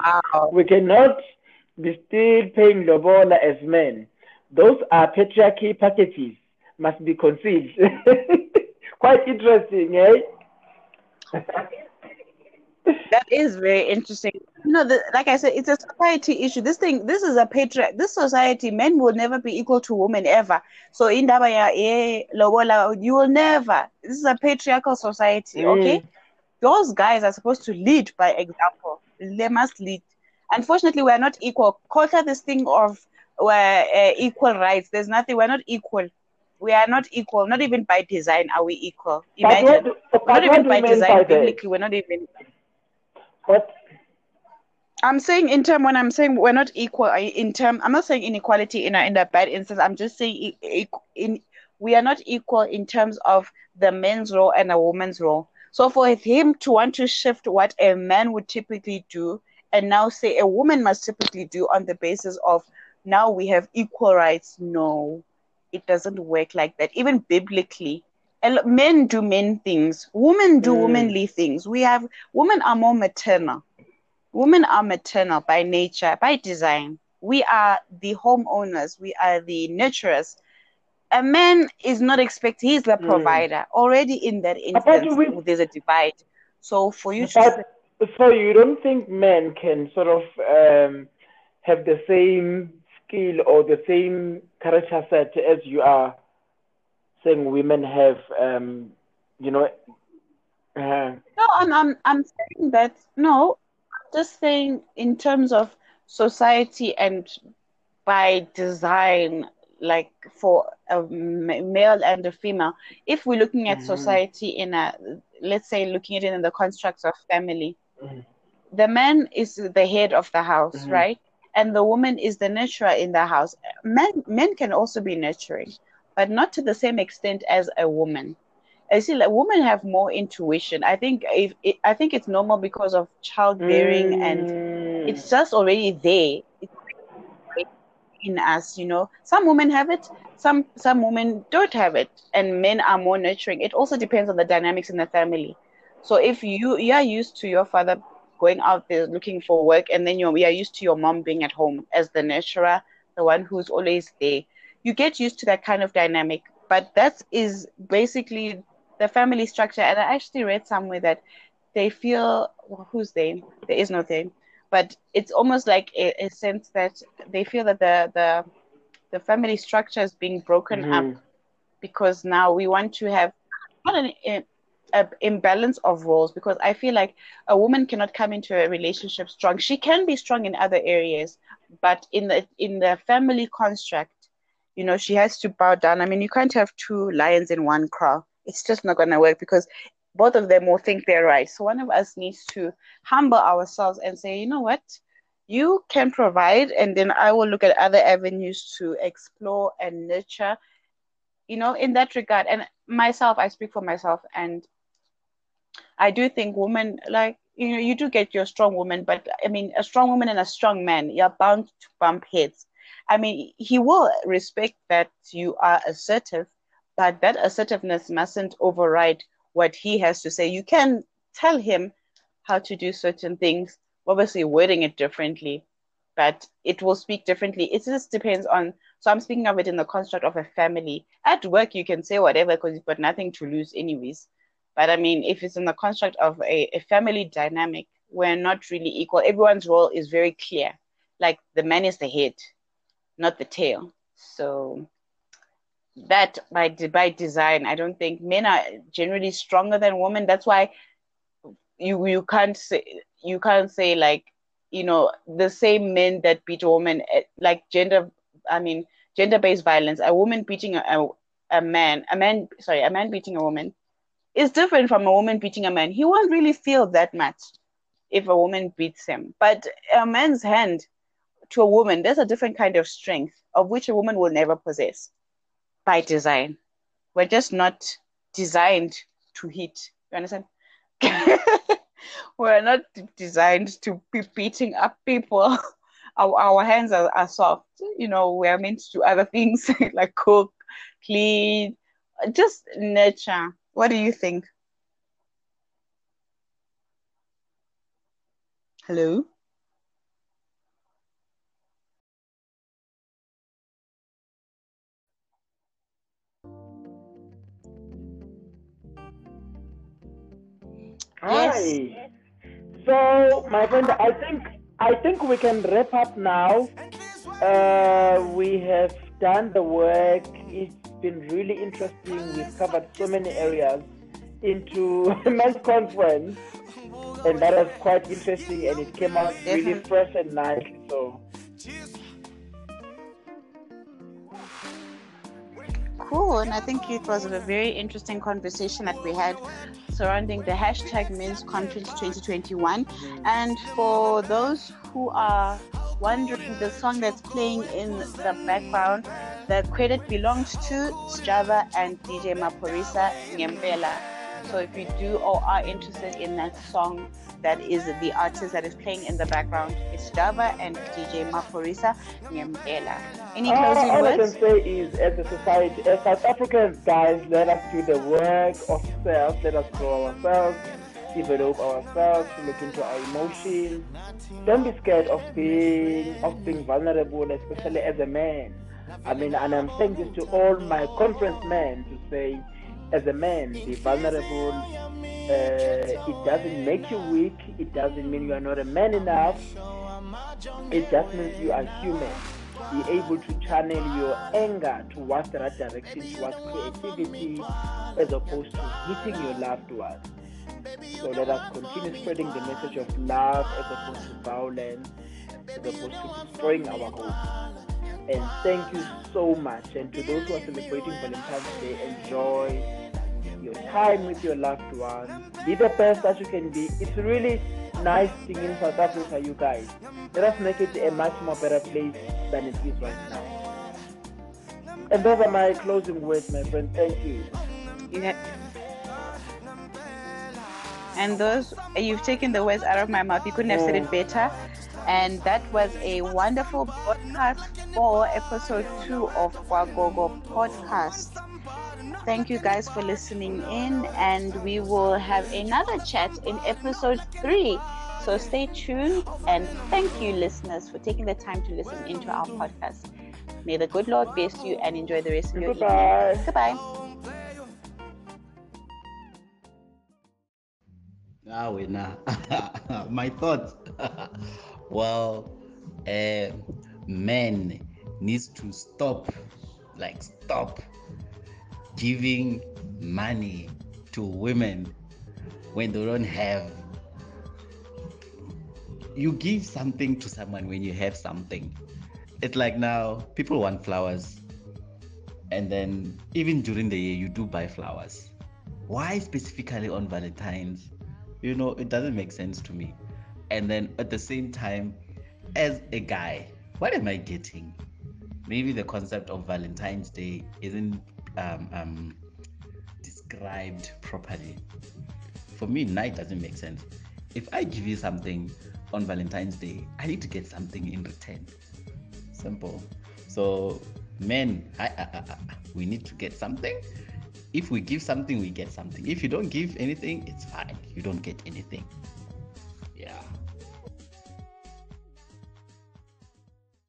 we cannot be still paying lobola as men. Those are patriarchy packages, must be concealed. Quite interesting, eh? That is very interesting. You know, like I said, it's a society issue. This is a patriarchy. This society, men will never be equal to women ever. So in Dabaya, you will never. This is a patriarchal society, okay? Those guys are supposed to lead by example. They must lead. Unfortunately, we are not equal. Quarter this thing of were equal rights. There's nothing. We're not equal. We are not equal. Not even by design are we equal. Imagine. Not even by design. Biblically, we're not even. What? I'm saying in term, when I'm saying we're not equal in term, I'm not saying inequality in a bad instance. I'm just saying we are not equal in terms of the men's role and a woman's role. So for him to want to shift what a man would typically do and now say a woman must typically do on the basis of now we have equal rights. No, it doesn't work like that. Even biblically, men do men things. Women do womanly things. Women are more maternal. Women are maternal by nature, by design. We are the homeowners. We are the nurturers. A man is not expected. He's the provider. Already in that instance, there's a divide. So for you to... So you don't think men can sort of have the same skill or the same character set as you are saying women have, No, I'm saying that, no, I'm just saying in terms of society and by design, like for a male and a female, if we're looking at society in a, let's say, looking at it in the constructs of family, the man is the head of the house, right? And the woman is the nurturer in the house. Men can also be nurturing, but not to the same extent as a woman. I see, like, women have more intuition. I think it's normal because of childbearing and it's just already there. It's in us, some women have it, some women don't have it, and men are more nurturing. It also depends on the dynamics in the family. So if you are used to your father going out there looking for work, and then you are used to your mom being at home as the nurturer, the one who's always there, you get used to that kind of dynamic. But that is basically the family structure. And I actually read somewhere that they feel, who's they? There is no they. But it's almost like a sense that they feel that the family structure is being broken up, because now we want to have not an imbalance of roles, because I feel like a woman cannot come into a relationship strong. She can be strong in other areas, but in the family construct, she has to bow down. I mean, you can't have two lions in one crow. It's just not going to work, because both of them will think they're right. So one of us needs to humble ourselves and say, you know what, you can provide, and then I will look at other avenues to explore and nurture, in that regard. And myself, I speak for myself, and I do think women, like, you do get your strong woman, but I mean, a strong woman and a strong man, you're bound to bump heads. I mean, he will respect that you are assertive, but that assertiveness mustn't override what he has to say. You can tell him how to do certain things, obviously wording it differently, but it will speak differently. It just depends on, so I'm speaking of it in the construct of a family. At work, you can say whatever, because you've got nothing to lose anyways. But I mean, if it's in the construct of a family dynamic, we're not really equal. Everyone's role is very clear. Like, the man is the head, not the tail. So that by design, I don't think men are generally stronger than women. That's why you can't say like, the same men that beat a woman, like gender-based violence. A woman beating a man beating a woman is different from a woman beating a man. He won't really feel that much if a woman beats him, but a man's hand to a woman, there's a different kind of strength of which a woman will never possess. By design, we're just not designed to hit. You understand? We're not designed to be beating up people. Our hands are soft. We are meant to do other things like cook, clean, just nurture. What do you think? Hello. Yes. So, my friend, I think we can wrap up now. We have done the work. It's been really interesting. We've covered so many areas into men's conference, and that was quite interesting, and it came out really fresh and nice. So, cool. And I think it was a very interesting conversation that we had surrounding the hashtag Men's Conference 2021. And for those who are wondering, the song that's playing in the background, the credit belongs to Strava and DJ Maphorisa. So if you do or are interested in that song, that is the artist that is playing in the background. It's Strava and DJ Maphorisa. Any closing words? All I can say is, as a society, as South Africans, guys, let us do the work of self. Let us grow ourselves, develop ourselves, look into our emotions. Don't be scared of being vulnerable, especially as a man. I mean, and I'm saying this to all my conference men to say, as a man, be vulnerable. It doesn't make you weak. It doesn't mean you are not a man enough. It just means you are human. Be able to channel your anger towards the right direction, towards creativity, as opposed to hitting your loved ones. So let us continue spreading the message of love as opposed to violence, as opposed to destroying our hope. And thank you so much. And to those who are celebrating Valentine's Day, enjoy your time with your loved ones. Be the best that you can be. It's really nice thing in South Africa, you guys. Let us make it a much more better place than it is right now. And those are my closing words, my friend. Thank you. And those, you've taken the words out of my mouth. You couldn't have said it better. And that was a wonderful podcast for episode 2 of Guagogo podcast. Thank you guys for listening in, and we will have another chat in episode 3. So stay tuned, and thank you listeners for taking the time to listen into our podcast. May the good Lord bless you and enjoy the rest of your evening. Goodbye. My thoughts. Well, men needs to stop giving money to women when they don't have. You give something to someone when you have something. It's like now people want flowers, and then even during the year you do buy flowers. Why specifically on Valentine's? You know, it doesn't make sense to me. And then at the same time, as a guy, what am I getting? Maybe the concept of Valentine's Day isn't described properly. For me, night doesn't make sense. If I give you something on Valentine's Day, I need to get something in return. Simple. So men, we need to get something. If we give something, we get something. If you don't give anything, it's fine. You don't get anything.